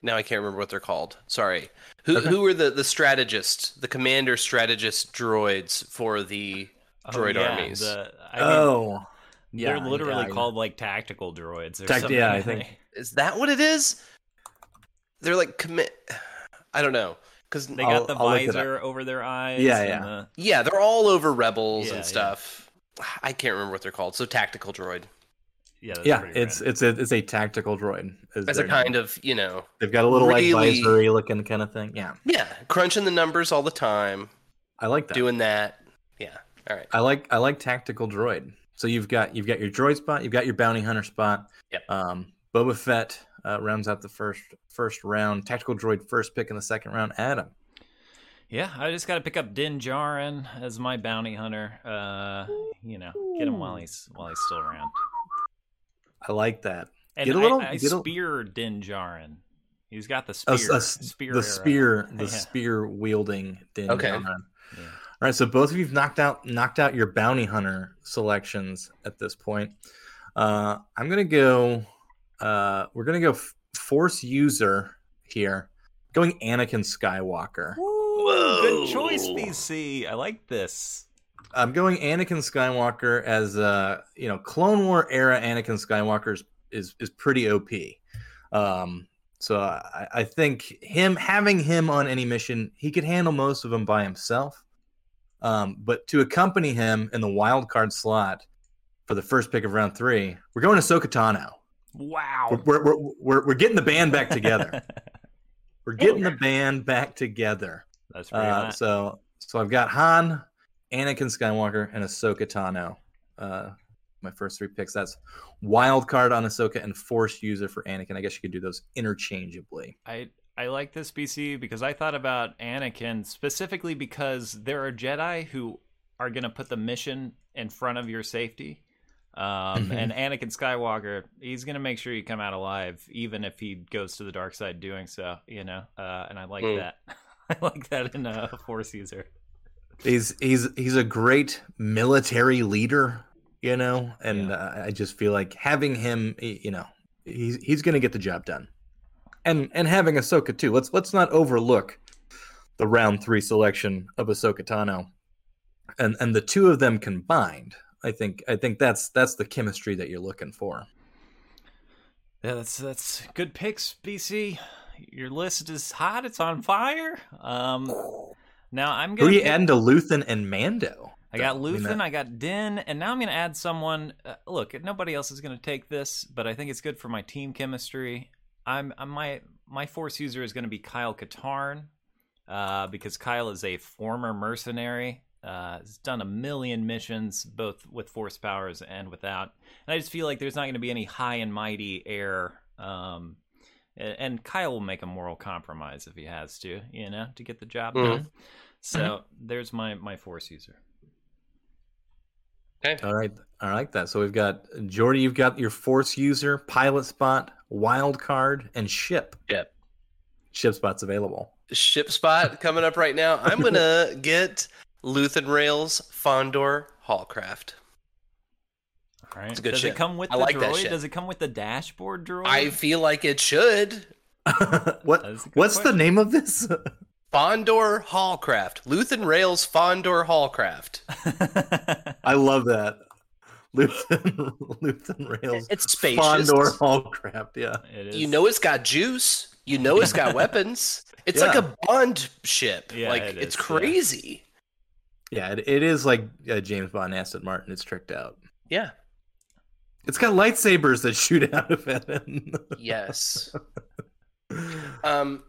now I can't remember what they're called. Sorry. Who okay. who are the, the strategists, the commander strategist droids for the... droid oh, yeah. armies. The, I mean, oh, yeah, they're literally yeah, yeah. called like tactical droids. Or Tact- something yeah, I think. Is that what it is? they're like commit. I don't know. Because they got I'll, the I'll visor over their eyes. Yeah, yeah. And the... yeah, they're all over Rebels yeah, and stuff. Yeah. I can't remember what they're called. So tactical droid. Yeah, that's yeah. It's random. it's a it's a tactical droid. As a kind name. of you know, they've got a little really... like visory looking kind of thing. Yeah, yeah. Crunching the numbers all the time. I like that. Doing that. Yeah. All right. I like I like tactical droid. So you've got you've got your droid spot. You've got your bounty hunter spot. Yep. Um, Boba Fett. Uh, rounds out the first first round. Tactical droid first pick in the second round. Adam. Yeah, I just got to pick up Din Djarin as my bounty hunter. Uh, you know, get him while he's while he's still around. I like that. And get a little, I, I get spear a... Din Djarin. He's got the spear. A, a, spear the spear. The yeah. spear wielding Din okay. Djarin. Yeah. All right, so both of you've knocked out knocked out your bounty hunter selections at this point. Uh, I'm gonna go. Uh, we're gonna go f- force user here, going Anakin Skywalker. Whoa, good choice, B C. I like this. I'm going Anakin Skywalker as uh, you know, Clone War era Anakin Skywalker is is, is pretty O P. Um, so I, I think him having him on any mission, he could handle most of them by himself. Um, but to accompany him in the wild card slot for the first pick of round three, we're going to Ahsoka Tano. Wow, we're we're, we're we're getting the band back together. We're getting the band back together. That's right. Uh, so so I've got Han, Anakin Skywalker, and Ahsoka Tano. Uh, my first three picks. That's wild card on Ahsoka and force user for Anakin. I guess you could do those interchangeably. I I like this, B C, because I thought about Anakin specifically because there are Jedi who are going to put the mission in front of your safety. Um, mm-hmm. And Anakin Skywalker, he's going to make sure you come out alive, even if he goes to the dark side doing so, you know, uh, and I like Whoa. that. I like that in a force user. He's, he's, he's a great military leader, you know, and yeah. uh, I just feel like having him, you know, he's, he's going to get the job done and, and having Ahsoka too. Let's, let's not overlook the round three selection of Ahsoka Tano and, and the two of them combined. I think I think that's that's the chemistry that you're looking for. Yeah, that's that's good picks, B C. Your list is hot; it's on fire. Um, now I'm going to add to Luthen and Mando. I got Luthen, I, mean, I got Din, and now I'm going to add someone. Uh, look, nobody else is going to take this, but I think it's good for my team chemistry. I'm, I'm my my force user is going to be Kyle Katarn, uh, because Kyle is a former mercenary. Uh, he's done a million missions, both with force powers and without. And I just feel like there's not going to be any high and mighty air. Um, and, and Kyle will make a moral compromise if he has to, you know, to get the job mm-hmm. done. So mm-hmm. there's my, my force user. Okay. All right. I like that. So we've got Jordy, you've got your force user, pilot spot, wild card, and ship. Yep. Ship spot's available. Ship spot coming up right now. I'm going to get... Luthen Rails, Fondor, Hallcraft. All right. It's a good Does ship. it come with I the like droid? Does it come with the dashboard droid? I feel like it should. what? What's question. the name of this? Fondor Hallcraft. Luthen Rails, Fondor Hallcraft. I love that. Luthen, Luthen Rails. It's spacious. Fondor Hallcraft. Yeah. It is. You know it's got juice. You know it's got weapons. It's yeah. like a Bond ship. Yeah, like it it's is, crazy. Yeah. Yeah, it, it is like uh, James Bond, Aston Martin. It's tricked out. Yeah. It's got lightsabers that shoot out of it. Yes. Um,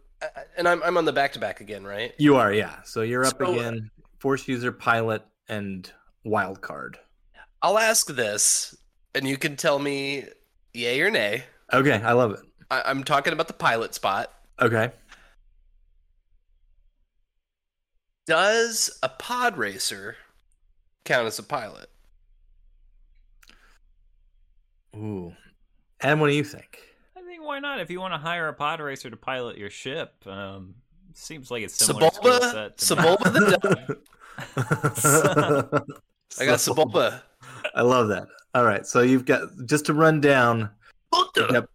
and I'm I'm on the back-to-back again, right? You are, yeah. So you're up so, again. Force user, pilot, and wild card. I'll ask this, and you can tell me yay or nay. Okay, I love it. I, I'm talking about the pilot spot. Okay. Does a pod racer count as a pilot? Ooh. And what do you think? I think why not? If you want to hire a pod racer to pilot your ship, um, seems like it's similar Sebulba, skill set to Sebulba the Duck. I got Sebulba. I love that. All right, so you've got just to run down. Yep.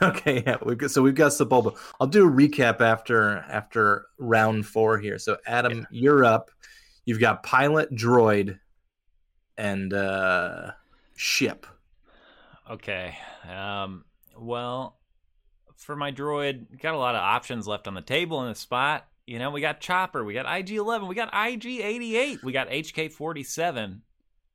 Okay, yeah, we've got, so we've got Sebulba. I'll do a recap after after round four here. So Adam, yeah. you're up. You've got pilot, droid, and uh, ship. Okay. Um, well, for my droid. Got a lot of options left on the table in the spot. You know, we got Chopper, we got I G eleven, we got I G eighty-eight, we got H K forty-seven.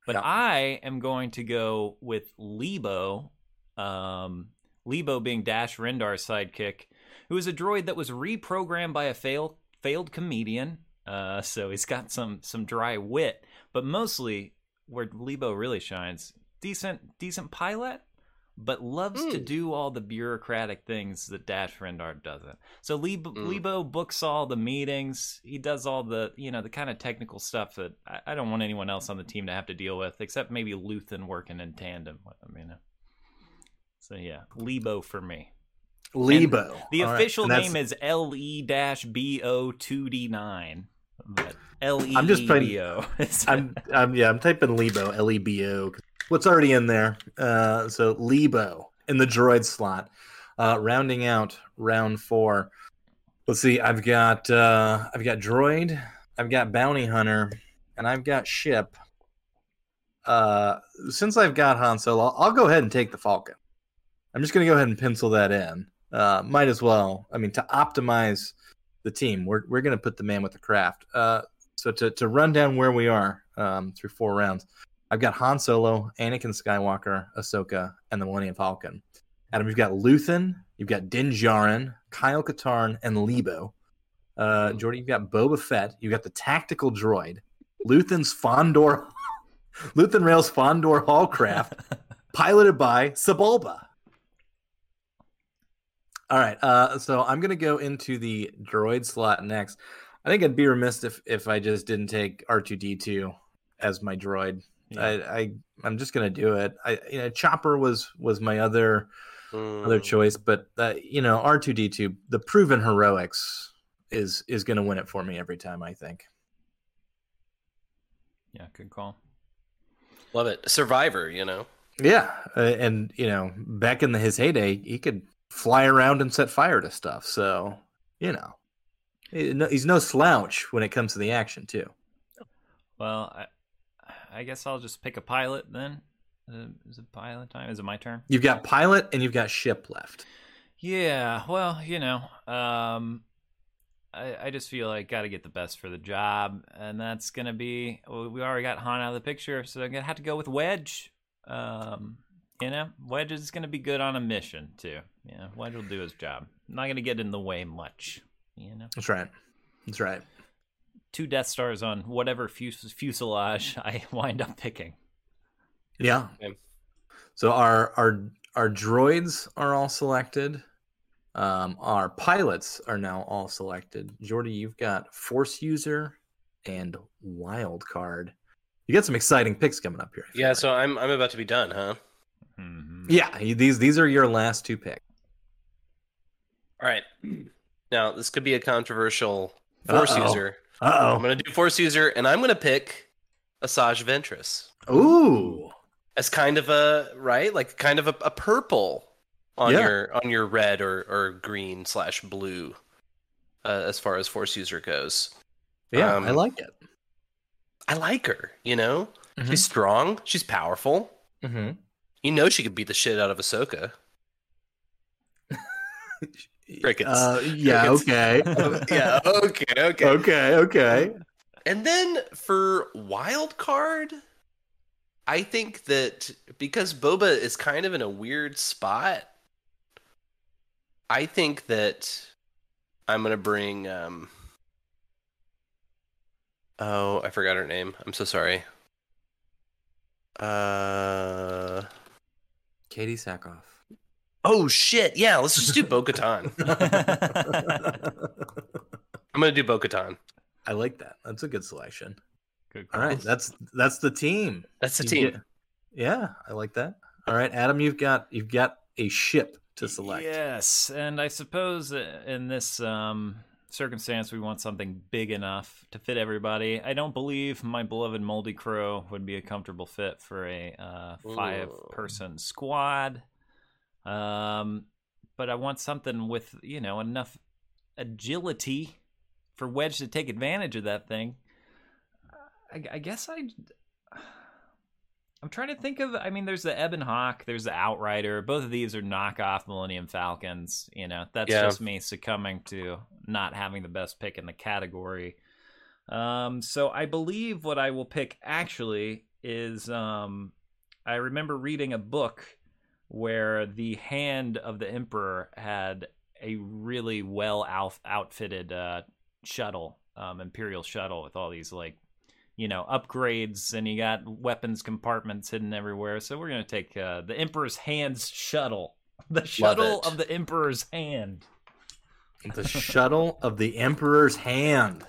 But yeah. I am going to go with Lebo, um, Lebo being Dash Rendar's sidekick, who is a droid that was reprogrammed by a fail, failed comedian. Uh, so he's got some some dry wit, but mostly where Lebo really shines, decent decent pilot, but loves mm. to do all the bureaucratic things that Dash Rendar doesn't. So Lebo, mm. Lebo books all the meetings. He does all the, you know, the kind of technical stuff that I, I don't want anyone else on the team to have to deal with, except maybe Luthen working in tandem with him, you know. So yeah, Lebo for me. Lebo. And the all official right. name is L E B O two D nine. But L E B O. I'm just playing, I'm, I'm, yeah, I'm typing Lebo, L E B O. What's already in there? Uh, so Lebo in the droid slot. Uh, rounding out round four. Let's see. I've got uh, I've got droid. I've got bounty hunter, and I've got ship. Uh, since I've got Han Solo, I'll, I'll go ahead and take the Falcon. I'm just going to go ahead and pencil that in. Uh, might as well. I mean, to optimize the team, we're we're going to put the man with the craft. Uh, so to to run down where we are um, through four rounds. I've got Han Solo, Anakin Skywalker, Ahsoka, and the Millennium Falcon. Adam, you've got Luthen, you've got Din Djarin, Kyle Katarn, and Lebo. Uh, Jordan, you've got Boba Fett, you've got the tactical droid, Luthen's Fondor, Luthen Rail's Fondor Hallcraft, piloted by Sebulba. All right, uh, so I'm going to go into the droid slot next. I think I'd be remiss if, if I just didn't take R two D two as my droid. Yeah. I, I I'm just gonna do it. I you know Chopper was was my other mm. other choice, but uh, you know R two D two, the proven heroics is is gonna win it for me every time. I think. Yeah, good call. Love it, Survivor. You know. Yeah, uh, and you know back in the, his heyday, he could fly around and set fire to stuff. So you know, he's no slouch when it comes to the action too. Well. I- I guess I'll just pick a pilot then. Uh, is it pilot time? Is it my turn? You've got pilot and you've got ship left. Yeah, well, you know, um, I, I just feel like got to get the best for the job, and that's gonna be well, we already got Han out of the picture, so I'm gonna have to go with Wedge. Um, you know, Wedge is gonna be good on a mission too. Yeah, Wedge will do his job. I'm not gonna get in the way much. You know, that's right. That's right. Two Death Stars on whatever fus- fuselage I wind up picking. Yeah. So our our our droids are all selected. Um, our pilots are now all selected. Jordy, you've got Force User and Wild Card. You got some exciting picks coming up here. Yeah. Like. So I'm I'm about to be done, huh? Mm-hmm. Yeah. These these are your last two picks. All right. Now this could be a controversial Force Uh-oh. User. Uh-oh. I'm going to do Force User, and I'm going to pick Asajj Ventress. Ooh. As kind of a, right? Like kind of a, a purple on yeah. your on your red or, or green slash blue uh, as far as Force User goes. Yeah, um, I like it. I like her, you know? Mm-hmm. She's strong. She's powerful. Mm-hmm. You know she could beat the shit out of Ahsoka. Crickets. Uh, yeah, Crickets. Okay. yeah, okay, okay. Okay, okay. And then for wild card, I think that because Boba is kind of in a weird spot, I think that I'm going to bring... Um... Oh, I forgot her name. I'm so sorry. Uh, Katie Sackhoff. Oh, shit. Yeah, let's just do Bo-Katan. I'm going to do Bo-Katan. I like that. That's a good selection. Good call. All right, that's that's the team. That's the you team. Get, yeah, I like that. All right, Adam, you've got you've got a ship to select. Yes, and I suppose in this um, circumstance, we want something big enough to fit everybody. I don't believe my beloved Moldy Crow would be a comfortable fit for a uh, five-person squad. Um, but I want something with, you know, enough agility for Wedge to take advantage of that thing. I, I guess I, I'm trying to think of, I mean, there's the Ebon Hawk, there's the Outrider. Both of these are knockoff Millennium Falcons. You know, that's yeah. just me succumbing to not having the best pick in the category. Um, so I believe what I will pick actually is, um, I remember reading a book where the hand of the Emperor had a really well out- outfitted uh, shuttle, um, Imperial shuttle with all these, like, you know, upgrades, and you got weapons compartments hidden everywhere. So we're going to take uh, the Emperor's Hand's shuttle. The shuttle of the Emperor's Hand. The shuttle of the Emperor's Hand.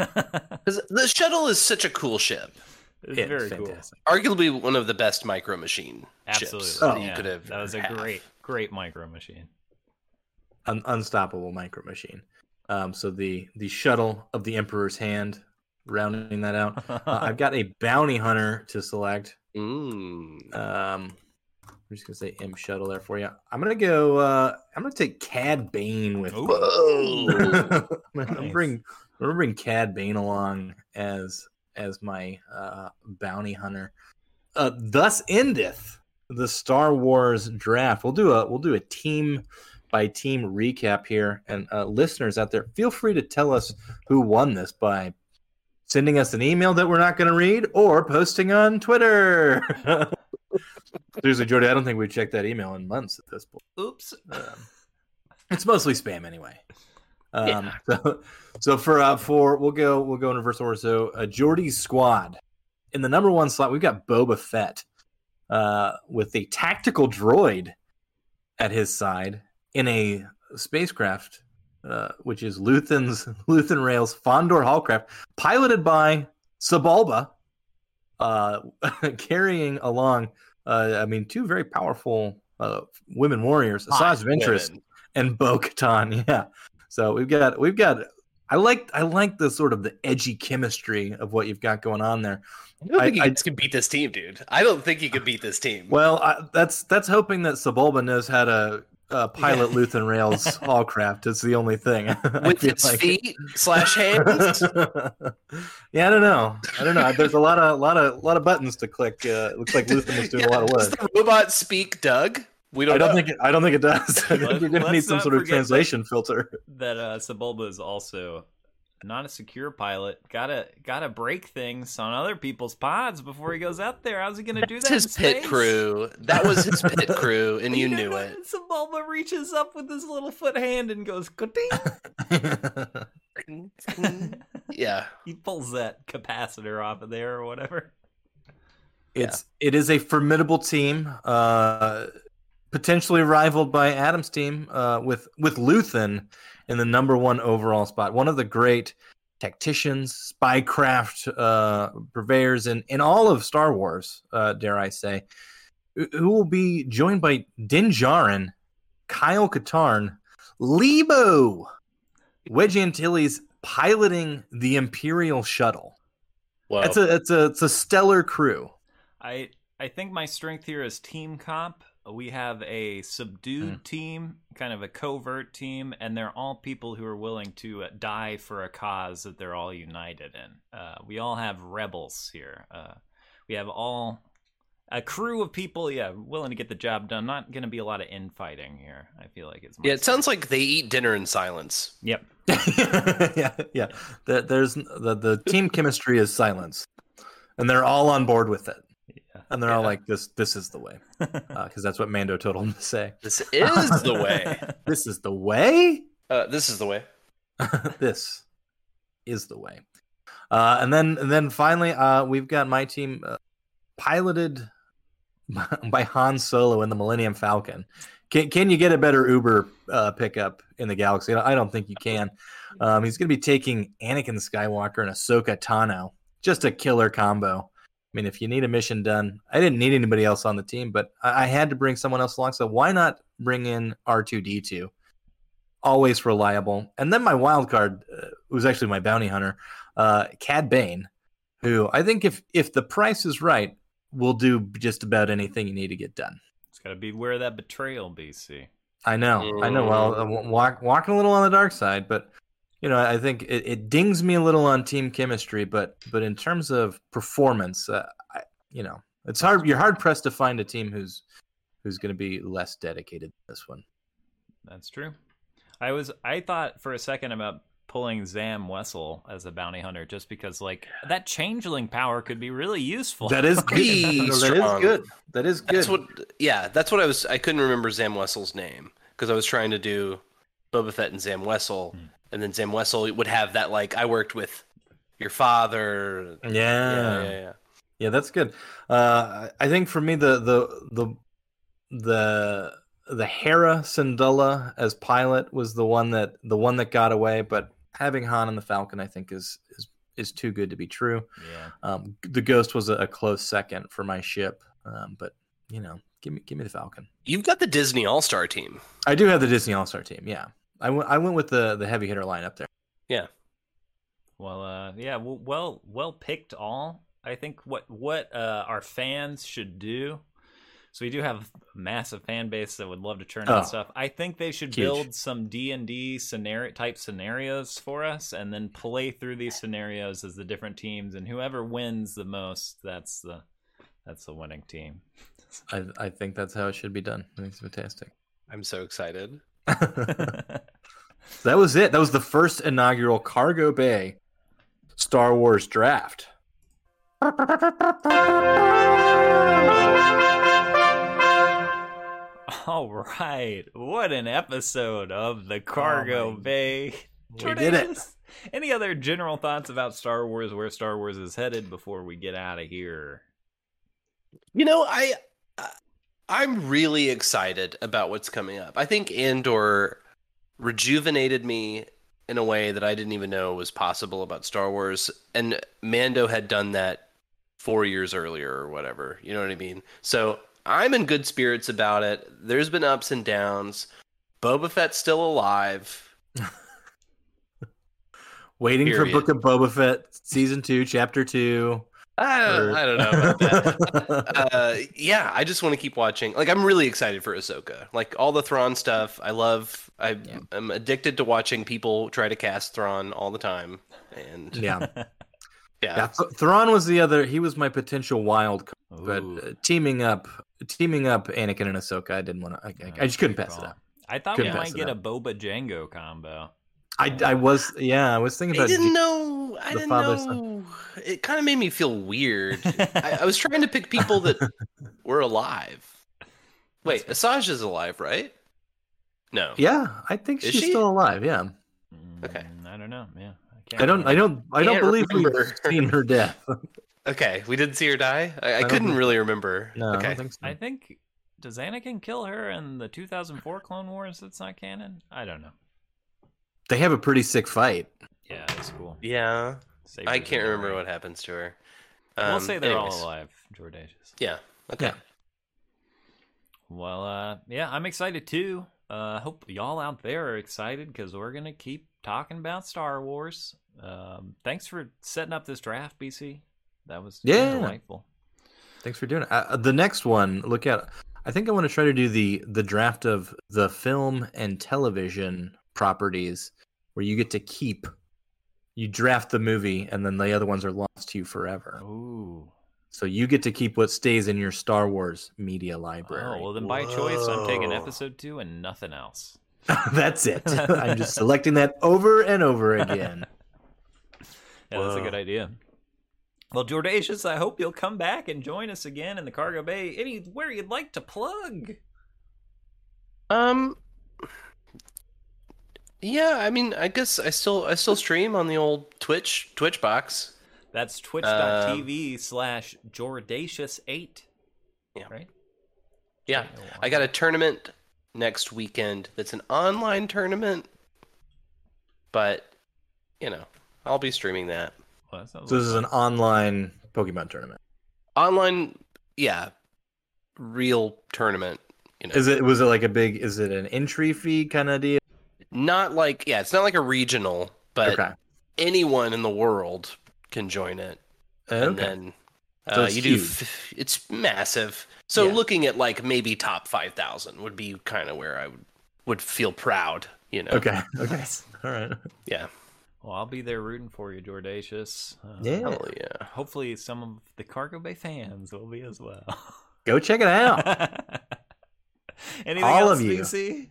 Because the shuttle is such a cool ship. It's it, very fantastic. Cool. Arguably one of the best micro machine Absolutely. Ships oh, that you yeah. could have. That was a have. great, great micro machine. An unstoppable micro machine. Um, so the, the shuttle of the Emperor's Hand. Rounding that out, uh, I've got a bounty hunter to select. Mm. Um, I'm just gonna say M shuttle there for you. I'm gonna go. Uh, I'm gonna take Cad Bane with. Whoa. I'm, nice. gonna bring, I'm gonna bring Cad Bane along as as my uh, bounty hunter. Uh, thus endeth the Star Wars draft. We'll do a we'll do a team by team recap here, and uh, listeners out there, feel free to tell us who won this by sending us an email that we're not going to read, or posting on Twitter. Seriously, Jody, I don't think we've checked that email in months at this point. Oops. Um, it's mostly spam anyway. Um, yeah. So, so for uh, for we'll go we'll go in reverse order. So uh, Jordy's squad in the number one slot, we've got Boba Fett uh, with a tactical droid at his side in a spacecraft. Uh, which is Luthen's Luthen Rail's Fondor Hallcraft, piloted by Sebulba, uh, carrying along, uh, I mean, two very powerful uh, women warriors, Asajj Ventress and Bo-Katan. Yeah, so we've got we've got. I like I like the sort of the edgy chemistry of what you've got going on there. I don't I, think you I, can beat this team, dude. I don't think you could beat this team. Well, I, that's that's hoping that Sebulba knows how to. Uh, pilot yeah. Luthen Rail's Hallcraft is the only thing. With its like feet it. slash hands. yeah, I don't know. I don't know. There's a lot of lot of lot of buttons to click. Uh, it looks like Luthen is doing yeah, a lot of work. Does the robot speak, Doug? We don't. I don't know. think. It, I don't think it does. I think you're gonna need some sort of translation that, filter. That uh, Sebulba is also not a secure pilot. Gotta gotta break things on other people's pods before he goes out there. How's he gonna do that? That's his pit crew. That was his pit crew, and you, you knew it. Sebulba reaches up with his little foot hand and goes, ka-ding. Yeah. He pulls that capacitor off of there or whatever. It's yeah. it is a formidable team, uh, potentially rivaled by Adam's team, uh, with with Luthen in the number one overall spot. One of the great tacticians, spycraft uh, purveyors in, in all of Star Wars, uh, dare I say, who will be joined by Din Djarin, Kyle Katarn, Lebo, Wedge Antilles piloting the Imperial shuttle. Whoa. That's a, that's a, it's a stellar crew. I, I think my strength here is team comp. We have a subdued mm. team, kind of a covert team, and they're all people who are willing to die for a cause that they're all united in. Uh, we all have rebels here. Uh, we have all a crew of people, yeah, willing to get the job done. Not going to be a lot of infighting here. I feel like it's yeah. It sounds like they eat dinner in silence. Yep. yeah, yeah. The, there's the the team chemistry is silence, and they're all on board with it. And they're yeah. all like, this This is the way. Because uh, that's what Mando told them to say. This is the way. This is the way? Uh, this is the way. This is the way. Uh, and then and then finally, uh, we've got my team uh, piloted by, by Han Solo in the Millennium Falcon. Can, can you get a better Uber uh, pickup in the galaxy? I don't think you can. Um, he's going to be taking Anakin Skywalker and Ahsoka Tano. Just a killer combo. I mean, if you need a mission done, I didn't need anybody else on the team, but I had to bring someone else along. So why not bring in R two D two? Always reliable. And then my wild card uh, was actually my bounty hunter, uh, Cad Bane, who I think if if the price is right, will do just about anything you need to get done. It's got to be where that betrayal, B C. I know, Ooh. I know. Well, I'm walk, walking a little on the dark side, but. You know, I think it, it dings me a little on team chemistry, but but in terms of performance, uh, I, you know, It's hard. You're hard pressed to find a team who's who's going to be less dedicated to this one. That's true. I was. I thought for a second about pulling Zam Wessel as a bounty hunter, just because like that changeling power could be really useful. That is good. no, that is good. That is good. That's what, yeah, that's what I was. I couldn't remember Zam Wessel's name because I was trying to do Boba Fett and Zam Wessel, hmm. and then Zam Wessel would have that like I worked with your father. Yeah, yeah, yeah. yeah. Yeah, that's good. Uh, I think for me, the the the the the Hera Syndulla as pilot was the one that the one that got away. But having Han and the Falcon, I think, is is, is too good to be true. Yeah. Um, the Ghost was a, a close second for my ship, um, but you know, give me give me the Falcon. You've got the Disney All Star team. I do have the Disney All Star team. Yeah, I, w- I went with the the heavy hitter lineup there. Yeah. Well, uh, yeah, well, well, well picked all. I think what what uh, our fans should do. So we do have a massive fan base that would love to churn out oh, stuff. I think they should huge. build some D and D scenario type scenarios for us, and then play through these scenarios as the different teams. And whoever wins the most, that's the that's the winning team. I I think that's how it should be done. I think it's fantastic. I'm so excited. That was it. That was the first inaugural Cargo Bay Star Wars draft. All right, what an episode of the Cargo oh Bay. We did it. Any other general thoughts about Star Wars, where Star Wars is headed before we get out of here? You know, I I'm really excited about what's coming up. I think Andor rejuvenated me in a way that I didn't even know was possible about Star Wars, and Mando had done that four years earlier or whatever. You know what I mean? So I'm in good spirits about it. There's been ups and downs. Boba Fett's still alive. Waiting Period. for Book of Boba Fett season two, chapter two. I don't, or... I don't know about that. uh, yeah, I just want to keep watching. Like, I'm really excited for Ahsoka. Like, all the Thrawn stuff, I love. I, yeah. I'm addicted to watching people try to cast Thrawn all the time. And yeah. Yeah. yeah, Thrawn was the other. He was my potential wild card, but uh, teaming up, teaming up Anakin and Ahsoka, I didn't want to. I, I, I just couldn't pass it up. I thought couldn't we might get up. a Boba Jango combo. I, I was yeah I was thinking about. I didn't know. I didn't know. Son. It kind of made me feel weird. I, I was trying to pick people that were alive. Wait, Asajj is alive, right? No. Yeah, I think is she's she? still alive. Yeah. Okay. I don't know. Yeah. I don't, I don't, I don't believe remember. we've seen her death. Okay, we didn't see her die. I, I, I couldn't really remember. No, okay. I, think so. I think does Anakin kill her in the two thousand four Clone Wars? That's not canon. I don't know. They have a pretty sick fight. Yeah, it's cool. Yeah, Sabers I can't remember right. what happens to her. Um, we'll say they're anyways. all alive, Jordages. Yeah. Okay. Yeah. Well, uh, yeah, I'm excited too. I uh, hope y'all out there are excited because we're gonna keep talking about Star Wars. Um, thanks for setting up this draft, B C. That was yeah. delightful. Thanks for doing it. Uh, the next one, look at. I think I want to try to do the the draft of the film and television properties, where you get to keep. You draft the movie, and then the other ones are lost to you forever. Ooh. So you get to keep what stays in your Star Wars media library. Oh, well, then by Whoa. choice, I'm taking episode two and nothing else. That's it. I'm just selecting that over and over again. Yeah, Whoa. that's a good idea. Well, Jordacious, I hope you'll come back and join us again in the Cargo Bay. Anywhere you'd like to plug. Um. Yeah, I mean, I guess I still I still stream on the old Twitch Twitch box. That's twitch dot t v um, slash Jordacious eight. Yeah. Right? Yeah. I got a tournament next weekend that's an online tournament. But, you know, I'll be streaming that. Well, that so this fun. is an online Pokemon tournament. Online, yeah. Real tournament. You know. Is it? Was it like a big, is it an entry fee kind of deal? Not like, yeah, it's not like a regional, but okay. anyone in the world can join it. Okay. And then so uh, you do f- it's massive. So yeah. looking at like maybe top five thousand would be kind of where I would, would feel proud, you know. Okay. Okay. All right. Yeah. Well, I'll be there rooting for you, Jordacious. Uh, yeah. Hell yeah. Hopefully some of the Cargo Bay fans will be as well. Go check it out. Anything All else, B C?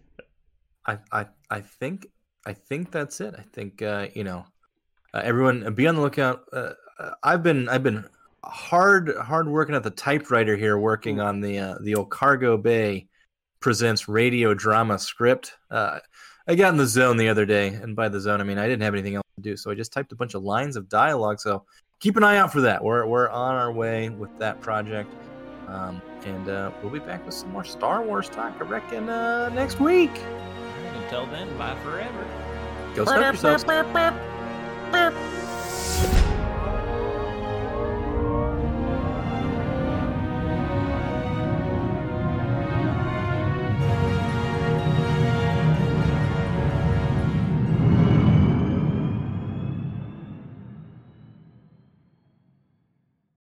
I, I, I think I think that's it. I think, uh, you know, uh, everyone be on the lookout. Uh, I've been I've been hard hard working at the typewriter here, working on the uh, the old Cargo Bay Presents radio drama script. Uh, I got in the zone the other day, and by the zone I mean I didn't have anything else to do, so I just typed a bunch of lines of dialogue. So keep an eye out for that. We're we're on our way with that project, um, and uh, we'll be back with some more Star Wars talk, I reckon, uh, next week. Until then, bye forever. Go stuff yourselves.